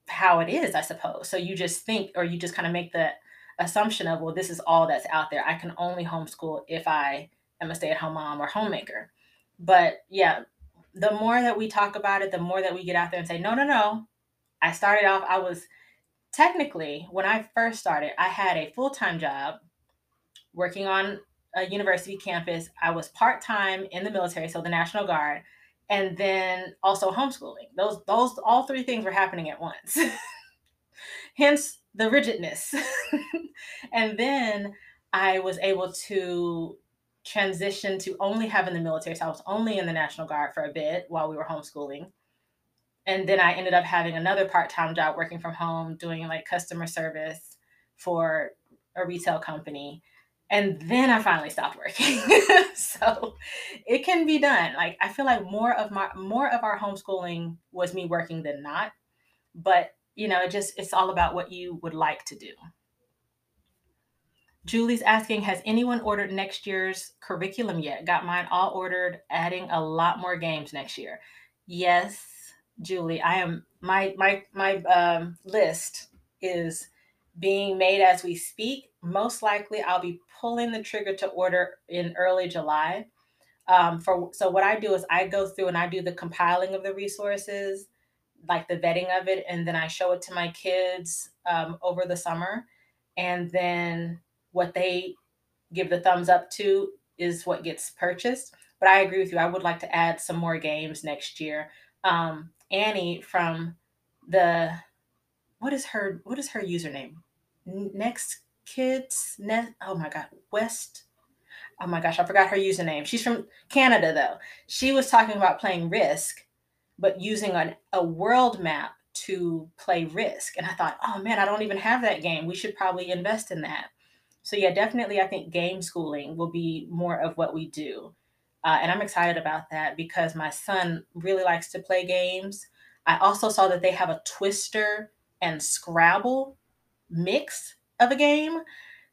how it is, I suppose. So you just think, or you just kind of make the assumption of, well, this is all that's out there. I can only homeschool if I am a stay-at-home mom or homemaker. But yeah, the more that we talk about it, the more that we get out there and say, no. I started off, I was technically, when I first started, I had a full-time job working on a university campus. I was part-time in the military, so the National Guard, and then also homeschooling. Those all three things were happening at once. Hence the rigidness. And then I was able to transition to only having the military. So I was only in the National Guard for a bit while we were homeschooling. And then I ended up having another part-time job working from home, doing like customer service for a retail company. And then I finally stopped working. So it can be done. Like, I feel like more of our homeschooling was me working than not. But, you know, it's all about what you would like to do. Julie's asking, has anyone ordered next year's curriculum yet? Got mine all ordered, adding a lot more games next year. Yes, Julie, I am. My list is being made as we speak. Most likely, I'll be pulling the trigger to order in early July. So what I do is I go through and I do the compiling of the resources, like the vetting of it, and then I show it to my kids over the summer. And then what they give the thumbs up to is what gets purchased. But I agree with you. I would like to add some more games next year. Annie from the, what is her username? Next Kids, oh my God, West. Oh my gosh, I forgot her username. She's from Canada though. She was talking about playing Risk, but using a world map to play Risk. And I thought, oh man, I don't even have that game. We should probably invest in that. So yeah, definitely I think game schooling will be more of what we do. And I'm excited about that because my son really likes to play games. I also saw that they have a Twister and Scrabble mix of a game.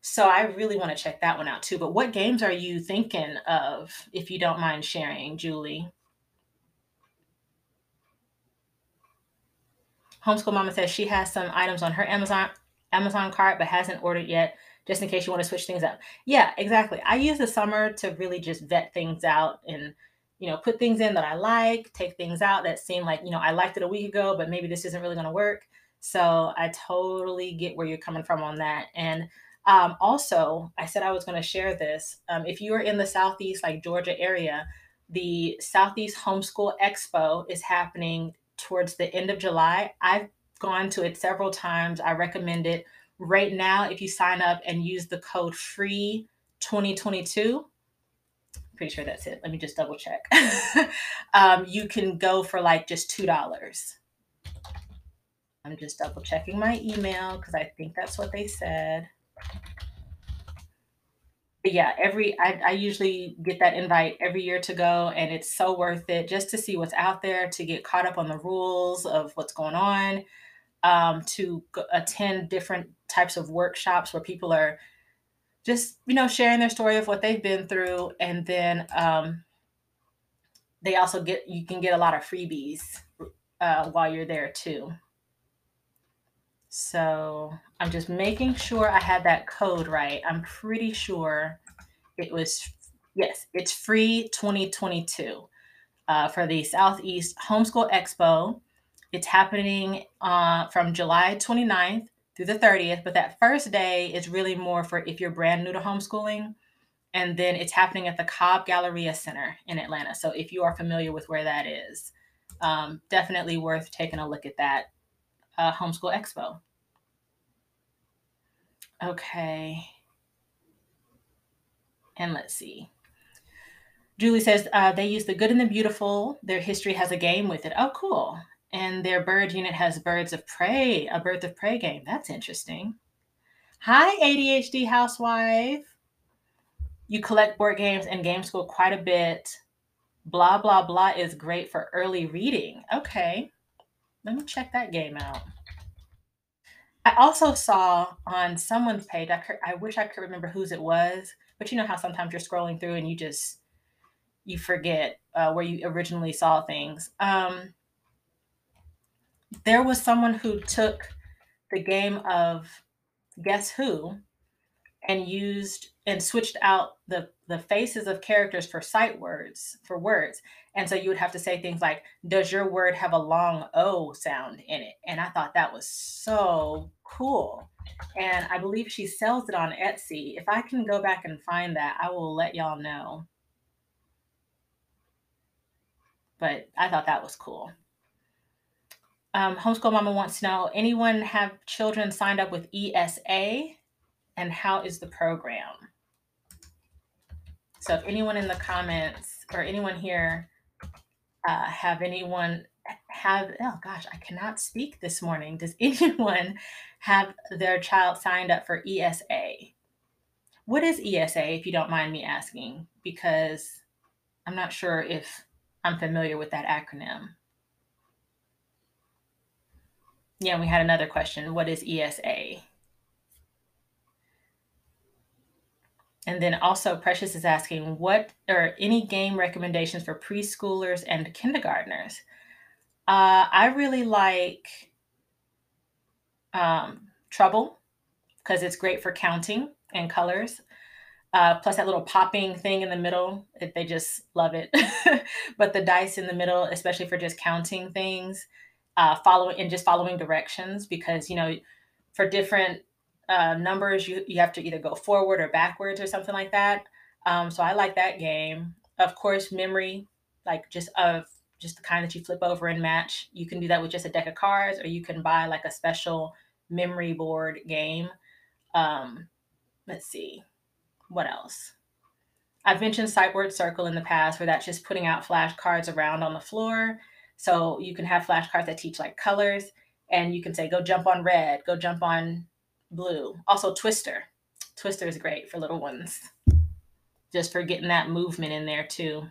So I really want to check that one out too. But what games are you thinking of, if you don't mind sharing, Julie? Homeschool Mama says she has some items on her Amazon cart, but hasn't ordered yet, just in case you want to switch things up. Yeah, exactly. I use the summer to really just vet things out and, you know, put things in that I like, take things out that seem like, you know, I liked it a week ago, but maybe this isn't really going to work. So I totally get where you're coming from on that. And also, I said I was going to share this. If you are in the Southeast, like Georgia area, the Southeast Homeschool Expo is happening towards the end of July. I've gone to it several times. I recommend it. Right now, if you sign up and use the code FREE2022, I'm pretty sure that's it. Let me just double check. You can go for like just $2. I'm just double checking my email because I think that's what they said. But yeah, I usually get that invite every year to go, and it's so worth it just to see what's out there, to get caught up on the rules of what's going on, to attend different types of workshops where people are just, you know, sharing their story of what they've been through. And then they also you can get a lot of freebies while you're there too. So I'm just making sure I had that code right. I'm pretty sure it was, yes, it's FREE2022 for the Southeast Homeschool Expo. It's happening from July 29th through the 30th, but that first day is really more for if you're brand new to homeschooling. And then it's happening at the Cobb Galleria Center in Atlanta. So if you are familiar with where that is, definitely worth taking a look at that. Homeschool Expo. Okay. And let's see. Julie says they use the good and the beautiful. Their history has a game with it. Oh, cool. And their bird unit has birds of prey, a birds of prey game. That's interesting. Hi, ADHD housewife. You collect board games and game school quite a bit. Blah, blah, blah is great for early reading. Okay. Let me check that game out. I also saw on someone's page, I wish I could remember whose it was, but you know how sometimes you're scrolling through and you forget where you originally saw things. There was someone who took the game of Guess Who and switched out the faces of characters for sight words, for words. And so you would have to say things like, does your word have a long O sound in it? And I thought that was so cool. And I believe she sells it on Etsy. If I can go back and find that, I will let y'all know. But I thought that was cool. Homeschool Mama wants to know, anyone have children signed up with ESA? And how is the program? So if anyone in the comments or anyone here oh gosh, I cannot speak this morning. Does anyone have their child signed up for ESA? What is ESA, if you don't mind me asking? Because I'm not sure if I'm familiar with that acronym. Yeah, we had another question. What is ESA? And then also Precious is asking, what are any game recommendations for preschoolers and kindergartners? I really like Trouble because it's great for counting and colors. Plus that little popping thing in the middle, they just love it. But the dice in the middle, especially for just counting things, following directions, because, you know, for different numbers, you have to either go forward or backwards or something like that. So I like that game. Of course, memory, like just the kind that you flip over and match. You can do that with just a deck of cards, or you can buy like a special memory board game. Let's see, what else? I've mentioned Sightboard Circle in the past, where that's just putting out flashcards around on the floor. So you can have flashcards that teach like colors, and you can say, go jump on red, go jump on blue. Also Twister. Twister is great for little ones, just for getting that movement in there too.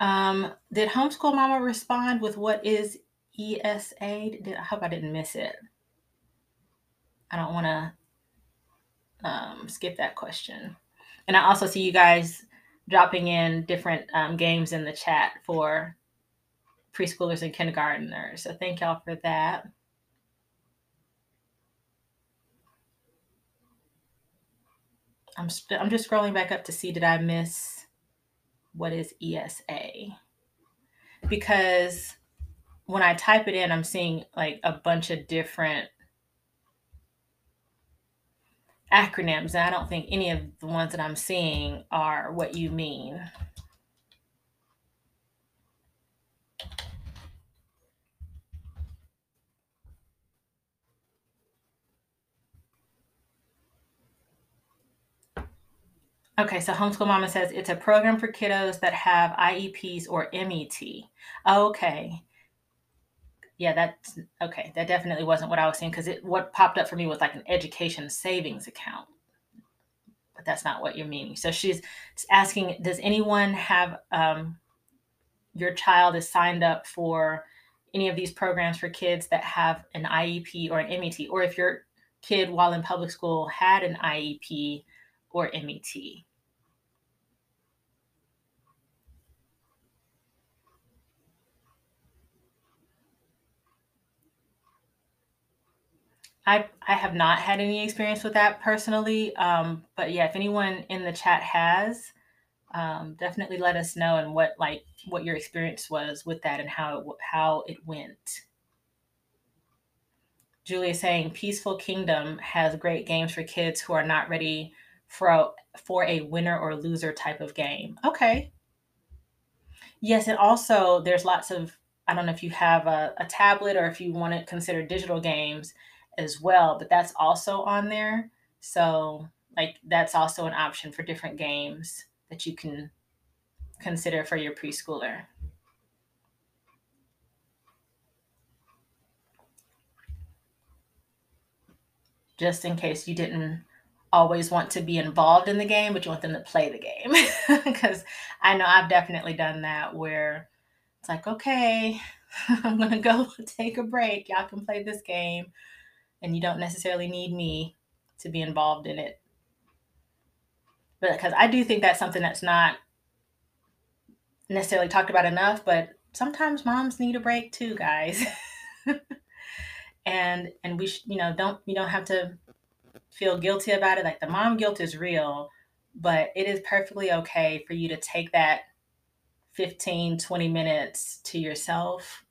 Did Homeschool Mama respond with what is ESA? I hope I didn't miss it. I don't want to skip that question. And I also see you guys dropping in different games in the chat for preschoolers and kindergartners. So thank y'all for that. I'm just scrolling back up to see, did I miss what is ESA? Because when I type it in, I'm seeing like a bunch of different acronyms, and I don't think any of the ones that I'm seeing are what you mean. Okay, so Homeschool Mama says it's a program for kiddos that have IEPs or MET. Okay. Yeah, that's okay. That definitely wasn't what I was saying, because what popped up for me was like an education savings account. But that's not what you're meaning. So she's asking, does anyone have your child is signed up for any of these programs for kids that have an IEP or an MET? Or if your kid while in public school had an IEP or MET? I have not had any experience with that personally, but yeah, if anyone in the chat has, definitely let us know, and what your experience was with that and how it went. Julia is saying Peaceful Kingdom has great games for kids who are not ready for a winner or loser type of game. Okay. Yes, and also there's lots of, I don't know if you have a tablet or if you want to consider digital games as well, but that's also on there. So like that's also an option for different games that you can consider for your preschooler. Just in case you didn't always want to be involved in the game, but you want them to play the game. Because I know I've definitely done that, where it's like, okay, I'm going to go take a break. Y'all can play this game, and you don't necessarily need me to be involved in it. But because I do think that's something that's not necessarily talked about enough, but sometimes moms need a break too, guys. And we don't have to feel guilty about it. Like the mom guilt is real, but it is perfectly okay for you to take that 15, 20 minutes to yourself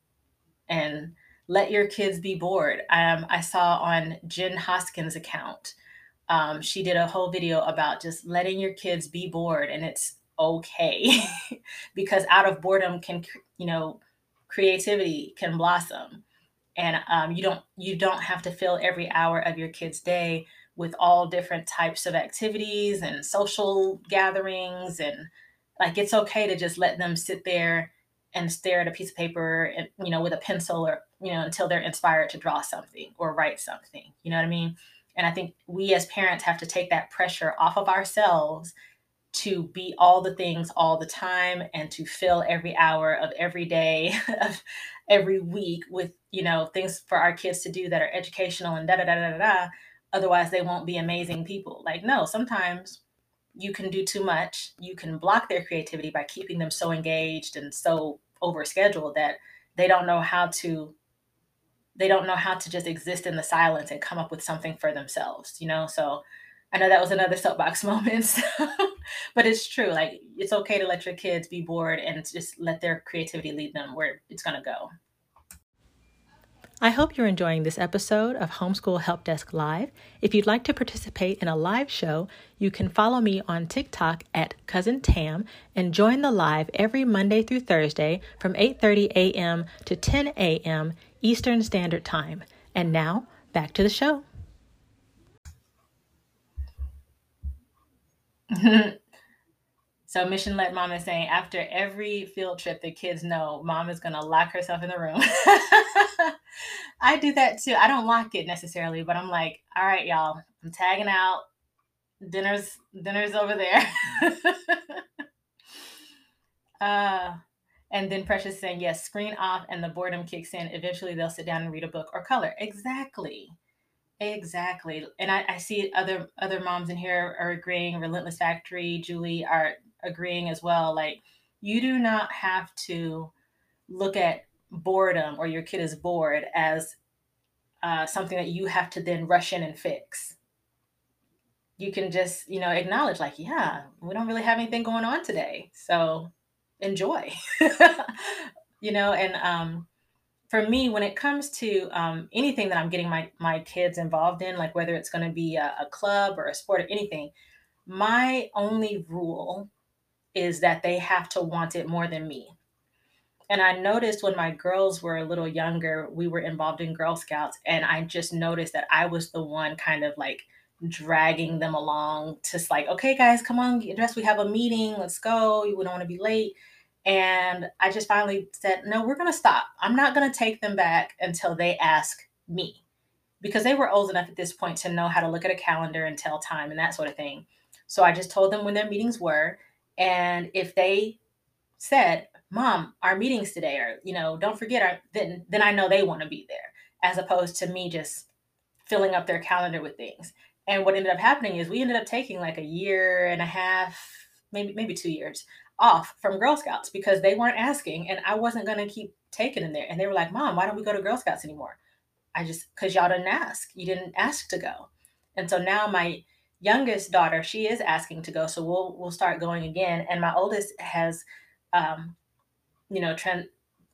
and let your kids be bored. I saw on Jen Hoskins' account, she did a whole video about just letting your kids be bored, and it's okay. Because out of boredom creativity can blossom. And you don't have to fill every hour of your kid's day with all different types of activities and social gatherings. And like, it's okay to just let them sit there and stare at a piece of paper and, with a pencil, or, until they're inspired to draw something or write something, you know what I mean? And I think we as parents have to take that pressure off of ourselves to be all the things all the time and to fill every hour of every day of every week with, you know, things for our kids to do that are educational and da-da-da-da-da-da. Otherwise, they won't be amazing people. Like, no, sometimes you can do too much. You can block their creativity by keeping them so engaged and so overscheduled that they don't know how to just exist in the silence and come up with something for themselves, you know? So I know that was another soapbox moment, so, but it's true. Like, it's okay to let your kids be bored and just let their creativity lead them where it's going to go. I hope you're enjoying this episode of Homeschool Help Desk Live. If you'd like to participate in a live show, you can follow me on TikTok at Cousin Tam and join the live every Monday through Thursday from 8:30 a.m. to 10 a.m. Eastern Standard Time. And now, back to the show. So Mission Led Mom is saying, after every field trip, the kids know mom is going to lock herself in the room. I do that too. I don't lock it necessarily, but I'm like, all right, y'all, I'm tagging out. Dinner's over there. And then Precious saying, yes, screen off and the boredom kicks in. Eventually they'll sit down and read a book or color. Exactly. And I see other moms in here are agreeing. Relentless Factory, Julie, are agreeing as well. Like, you do not have to look at boredom or your kid is bored as something that you have to then rush in and fix. You can just, you know, acknowledge like, yeah, we don't really have anything going on today. So enjoy, you know? And for me, when it comes to anything that I'm getting my kids involved in, like whether it's going to be a club or a sport or anything, my only rule is that they have to want it more than me. And I noticed when my girls were a little younger, we were involved in Girl Scouts, and I just noticed that I was the one kind of like dragging them along, just like, okay, guys, come on, get dressed. We have a meeting. Let's go. We don't want to be late. And I just finally said, no, we're going to stop. I'm not going to take them back until they ask me, because they were old enough at this point to know how to look at a calendar and tell time and that sort of thing. So I just told them when their meetings were. And if they said, mom, our meetings today are, you know, don't forget our, then I know they want to be there, as opposed to me just filling up their calendar with things. And what ended up happening is we ended up taking like a year and a half, maybe 2 years off from Girl Scouts because they weren't asking and I wasn't going to keep taking them there. And they were like, mom, why don't we go to Girl Scouts anymore? Cause y'all didn't ask. You didn't ask to go. And so now my youngest daughter, she is asking to go. So we'll start going again. And my oldest has,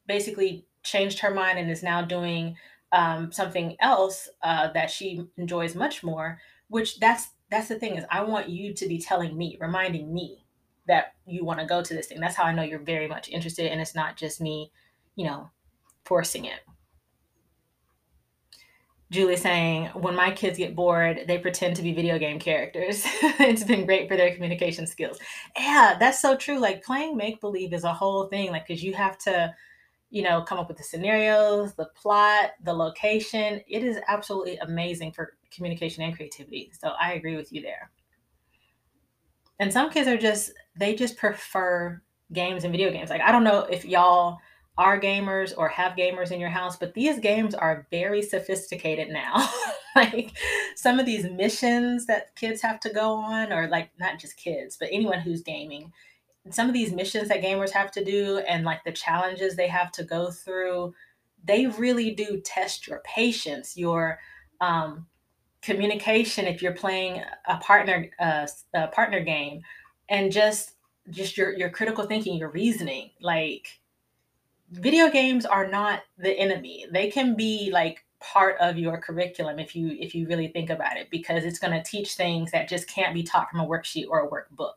basically changed her mind and is now doing something else that she enjoys much more, which that's the thing is I want you to be telling me, reminding me that you want to go to this thing. That's how I know you're very much interested and it's not just me, you know, forcing it. Julie's saying, when my kids get bored, they pretend to be video game characters. It's been great for their communication skills. Yeah, that's so true. Like playing make-believe is a whole thing. Like, cause you have to, you know, come up with the scenarios, the plot, the location. It is absolutely amazing for communication and creativity. So I agree with you there. And some kids are just, they just prefer games and video games. Like, I don't know if y'all are gamers or have gamers in your house, but these games are very sophisticated now. Like some of these missions that kids have to go on, or like not just kids, but anyone who's gaming, some of these missions that gamers have to do and like the challenges they have to go through, they really do test your patience, your communication if you're playing a partner game, and just your critical thinking, your reasoning. Like, video games are not the enemy. They can be like part of your curriculum if you really think about it, because it's going to teach things that just can't be taught from a worksheet or a workbook.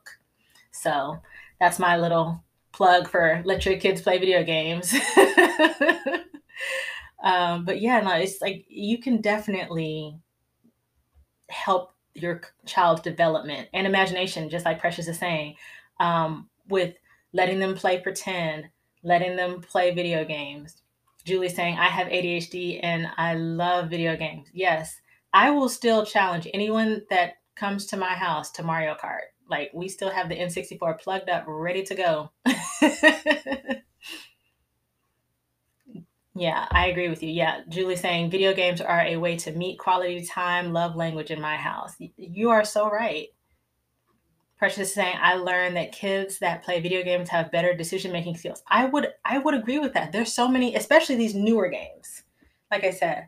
So that's my little plug for let your kids play video games. But yeah, no, it's like you can definitely help your child's development and imagination, just like Precious is saying, with letting them play pretend, letting them play video games. Julie's saying, I have ADHD and I love video games. Yes, I will still challenge anyone that comes to my house to Mario Kart. Like, we still have the N64 plugged up, ready to go. Yeah, I agree with you. Yeah, Julie's saying video games are a way to meet quality time, love language in my house. You are so right. Precious is saying, I learned that kids that play video games have better decision-making skills. I would agree with that. There's so many, especially these newer games, like I said,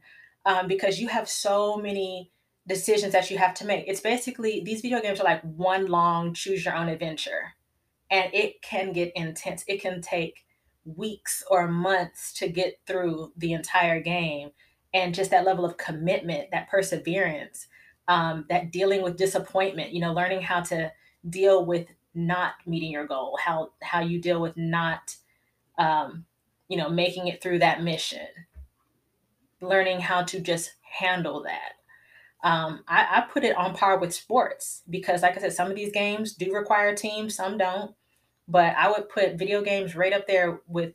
because you have so many decisions that you have to make. It's basically, these video games are like one long choose your own adventure, and it can get intense. It can take weeks or months to get through the entire game, and just that level of commitment, that perseverance, that dealing with disappointment, you know, learning how to deal with not meeting your goal, how you deal with not, you know, making it through that mission, learning how to just handle that. I put it on par with sports because, like I said, some of these games do require teams, some don't, but I would put video games right up there with,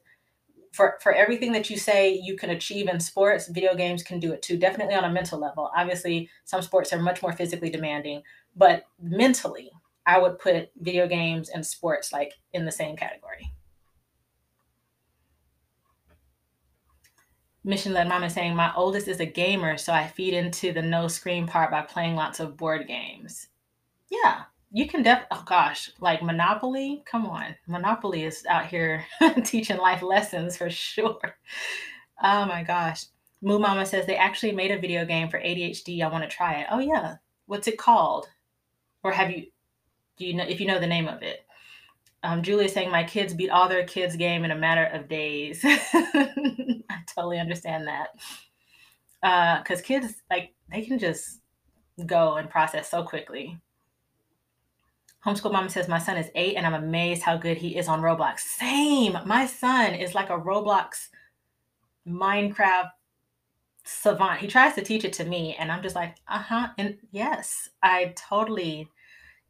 for everything that you say you can achieve in sports, video games can do it too, definitely on a mental level. Obviously, some sports are much more physically demanding, but mentally, I would put video games and sports like in the same category. Mission-led mama saying, my oldest is a gamer, so I feed into the no screen part by playing lots of board games. Yeah, you can oh gosh, like Monopoly, come on. Monopoly is out here teaching life lessons for sure. Oh my gosh. Moo Mama says they actually made a video game for ADHD. I want to try it. Oh yeah. What's it called? Or have you... Do you know, if you know the name of it? Julie is saying my kids beat all their kids' game in a matter of days. I totally understand that. Because kids, like, they can just go and process so quickly. Homeschool Mama says my son is 8 and I'm amazed how good he is on Roblox. Same. My son is like a Roblox Minecraft savant. He tries to teach it to me and I'm just like, uh-huh. And yes, I totally...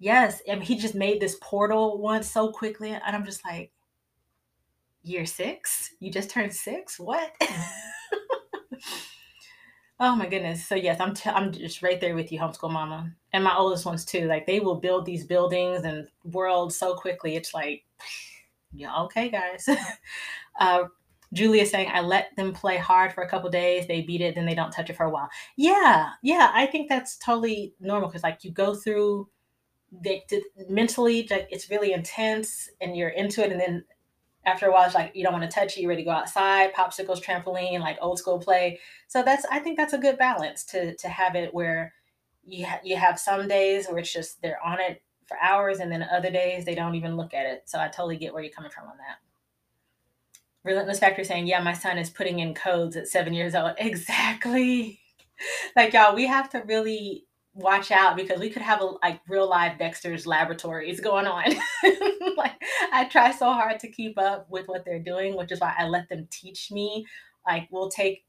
Yes, and he just made this portal once so quickly, and I'm just like, year 6? You just turned 6? What? Oh my goodness. So yes, I'm just right there with you, Homeschool Mama. And my oldest ones too. Like, they will build these buildings and worlds so quickly. It's like, yeah, okay, guys. Julia saying, I let them play hard for a couple days. They beat it, then they don't touch it for a while. Yeah, I think that's totally normal because, like, you go through... mentally, like, it's really intense and you're into it, and then after a while it's like you don't want to touch it, you're ready to go outside, popsicles, trampoline, like old school play. So that's, I think that's a good balance to have it where you have some days where it's just they're on it for hours, and then other days they don't even look at it. So I totally get where you're coming from on that. Relentless Factory saying, yeah, my son is putting in codes at 7 years old. Exactly. Like, y'all, we have to really watch out because we could have a like real live Dexter's Laboratories going on. Like, I try so hard to keep up with what they're doing, which is why I let them teach me. Like, we'll take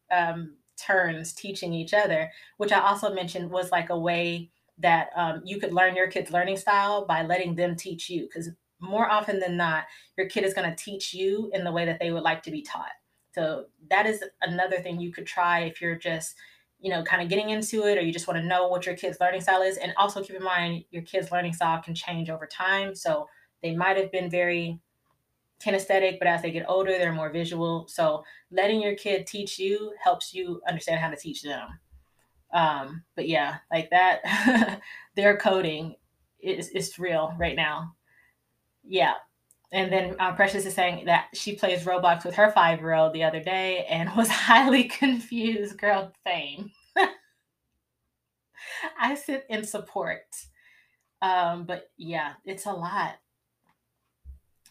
turns teaching each other, which I also mentioned was like a way that you could learn your kid's learning style by letting them teach you, because more often than not, your kid is going to teach you in the way that they would like to be taught. So that is another thing you could try if you're just, you know, kind of getting into it, or you just want to know what your kid's learning style is. And also keep in mind, your kid's learning style can change over time. So they might have been very kinesthetic, but as they get older, they're more visual. So letting your kid teach you helps you understand how to teach them. But yeah, like that, their coding is real right now. Yeah. And then Precious is saying that she plays Roblox with her 5-year-old the other day and was highly confused. Girl, same. I sit in support. But yeah, it's a lot.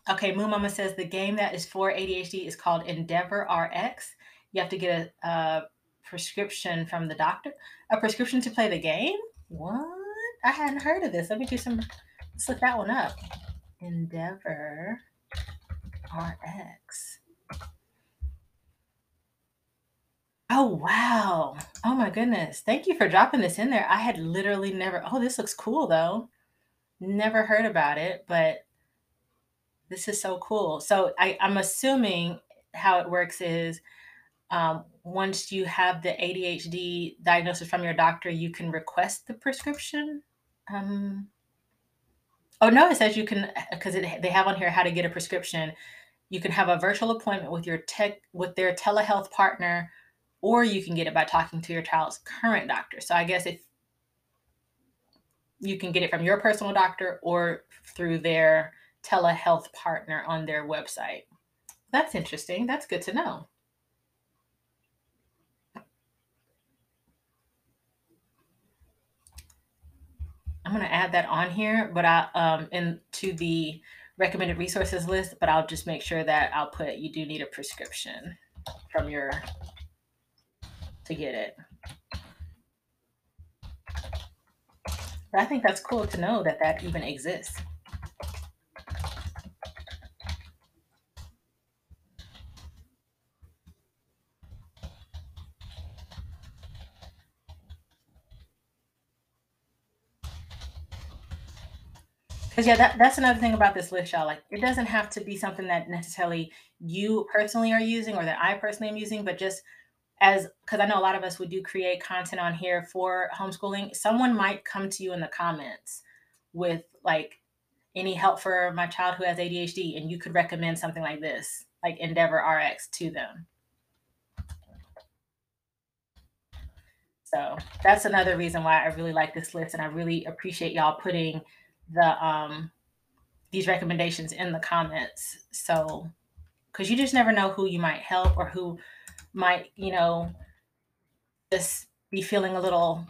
Okay, Moo Mama says the game that is for ADHD is called Endeavor RX. You have to get a prescription from the doctor. A prescription to play the game? What? I hadn't heard of this. Let me do some, let's look that one up. Endeavor RX. Oh, wow. Oh, my goodness. Thank you for dropping this in there. I had literally never... Oh, this looks cool, though. Never heard about it, but this is so cool. So I'm assuming how it works is Once you have the ADHD diagnosis from your doctor, you can request the prescription. Oh, no, it says you can, because they have on here how to get a prescription. You can have a virtual appointment with their telehealth partner, or you can get it by talking to your child's current doctor. So I guess if you can get it from your personal doctor or through their telehealth partner on their website. That's interesting. That's good to know. I'm going to add that on here, but I into the recommended resources list, but I'll just make sure that I'll put you do need a prescription from your to get it. But I think that's cool to know that that even exists. Because, yeah, that's another thing about this list, y'all. Like, it doesn't have to be something that necessarily you personally are using or that I personally am using, but just because I know a lot of us would do create content on here for homeschooling. Someone might come to you in the comments with, like, any help for my child who has ADHD, and you could recommend something like this, like Endeavor RX, to them. So that's another reason why I really like this list, and I really appreciate y'all putting the these recommendations in the comments. So, because you just never know who you might help or who might, you know, just be feeling a little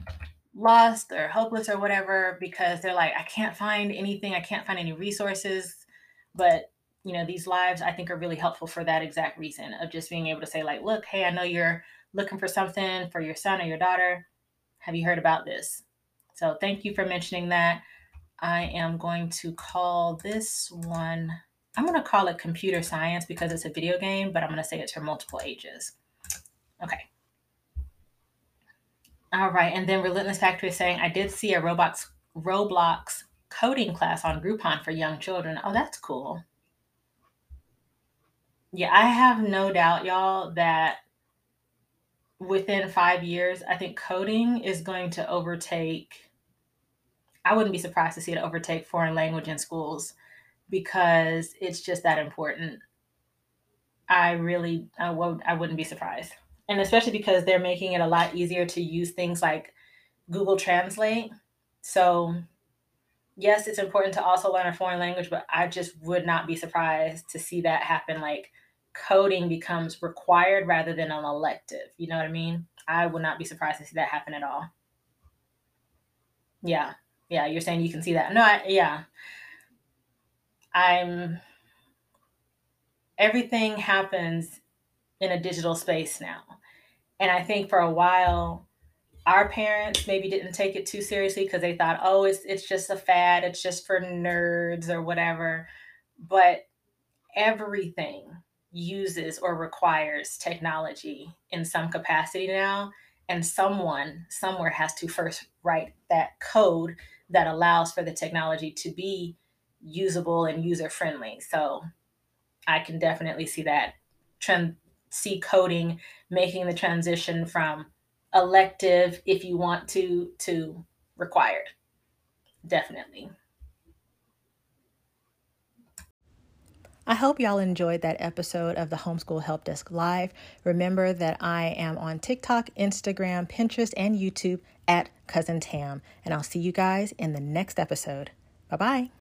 lost or hopeless or whatever, because they're like, I can't find anything, I can't find any resources. But, you know, these lives I think are really helpful for that exact reason of just being able to say, like, look, hey, I know you're looking for something for your son or your daughter. Have you heard about this? So thank you for mentioning that. I am going to call this one, I'm going to call it computer science because it's a video game, but I'm going to say it's for multiple ages. Okay. All right. And then Relentless Factory is saying, I did see a Roblox coding class on Groupon for young children. Oh, that's cool. Yeah, I have no doubt, y'all, that within 5 years, I think coding is going to overtake. I wouldn't be surprised to see it overtake foreign language in schools because it's just that important. I wouldn't be surprised. And especially because they're making it a lot easier to use things like Google Translate. So yes, it's important to also learn a foreign language, but I just would not be surprised to see that happen. Like coding becomes required rather than an elective. You know what I mean? I would not be surprised to see that happen at all. Yeah. Yeah, you're saying you can see that. No, everything happens in a digital space now. And I think for a while, our parents maybe didn't take it too seriously because they thought, oh, it's just a fad. It's just for nerds or whatever. But everything uses or requires technology in some capacity now. And someone somewhere has to first write that code that allows for the technology to be usable and user-friendly. So I can definitely see that trend, see coding making the transition from elective, if you want to required. Definitely. I hope y'all enjoyed that episode of the Homeschool Help Desk Live. Remember that I am on TikTok, Instagram, Pinterest, and YouTube at Cousin Tam. And I'll see you guys in the next episode. Bye-bye.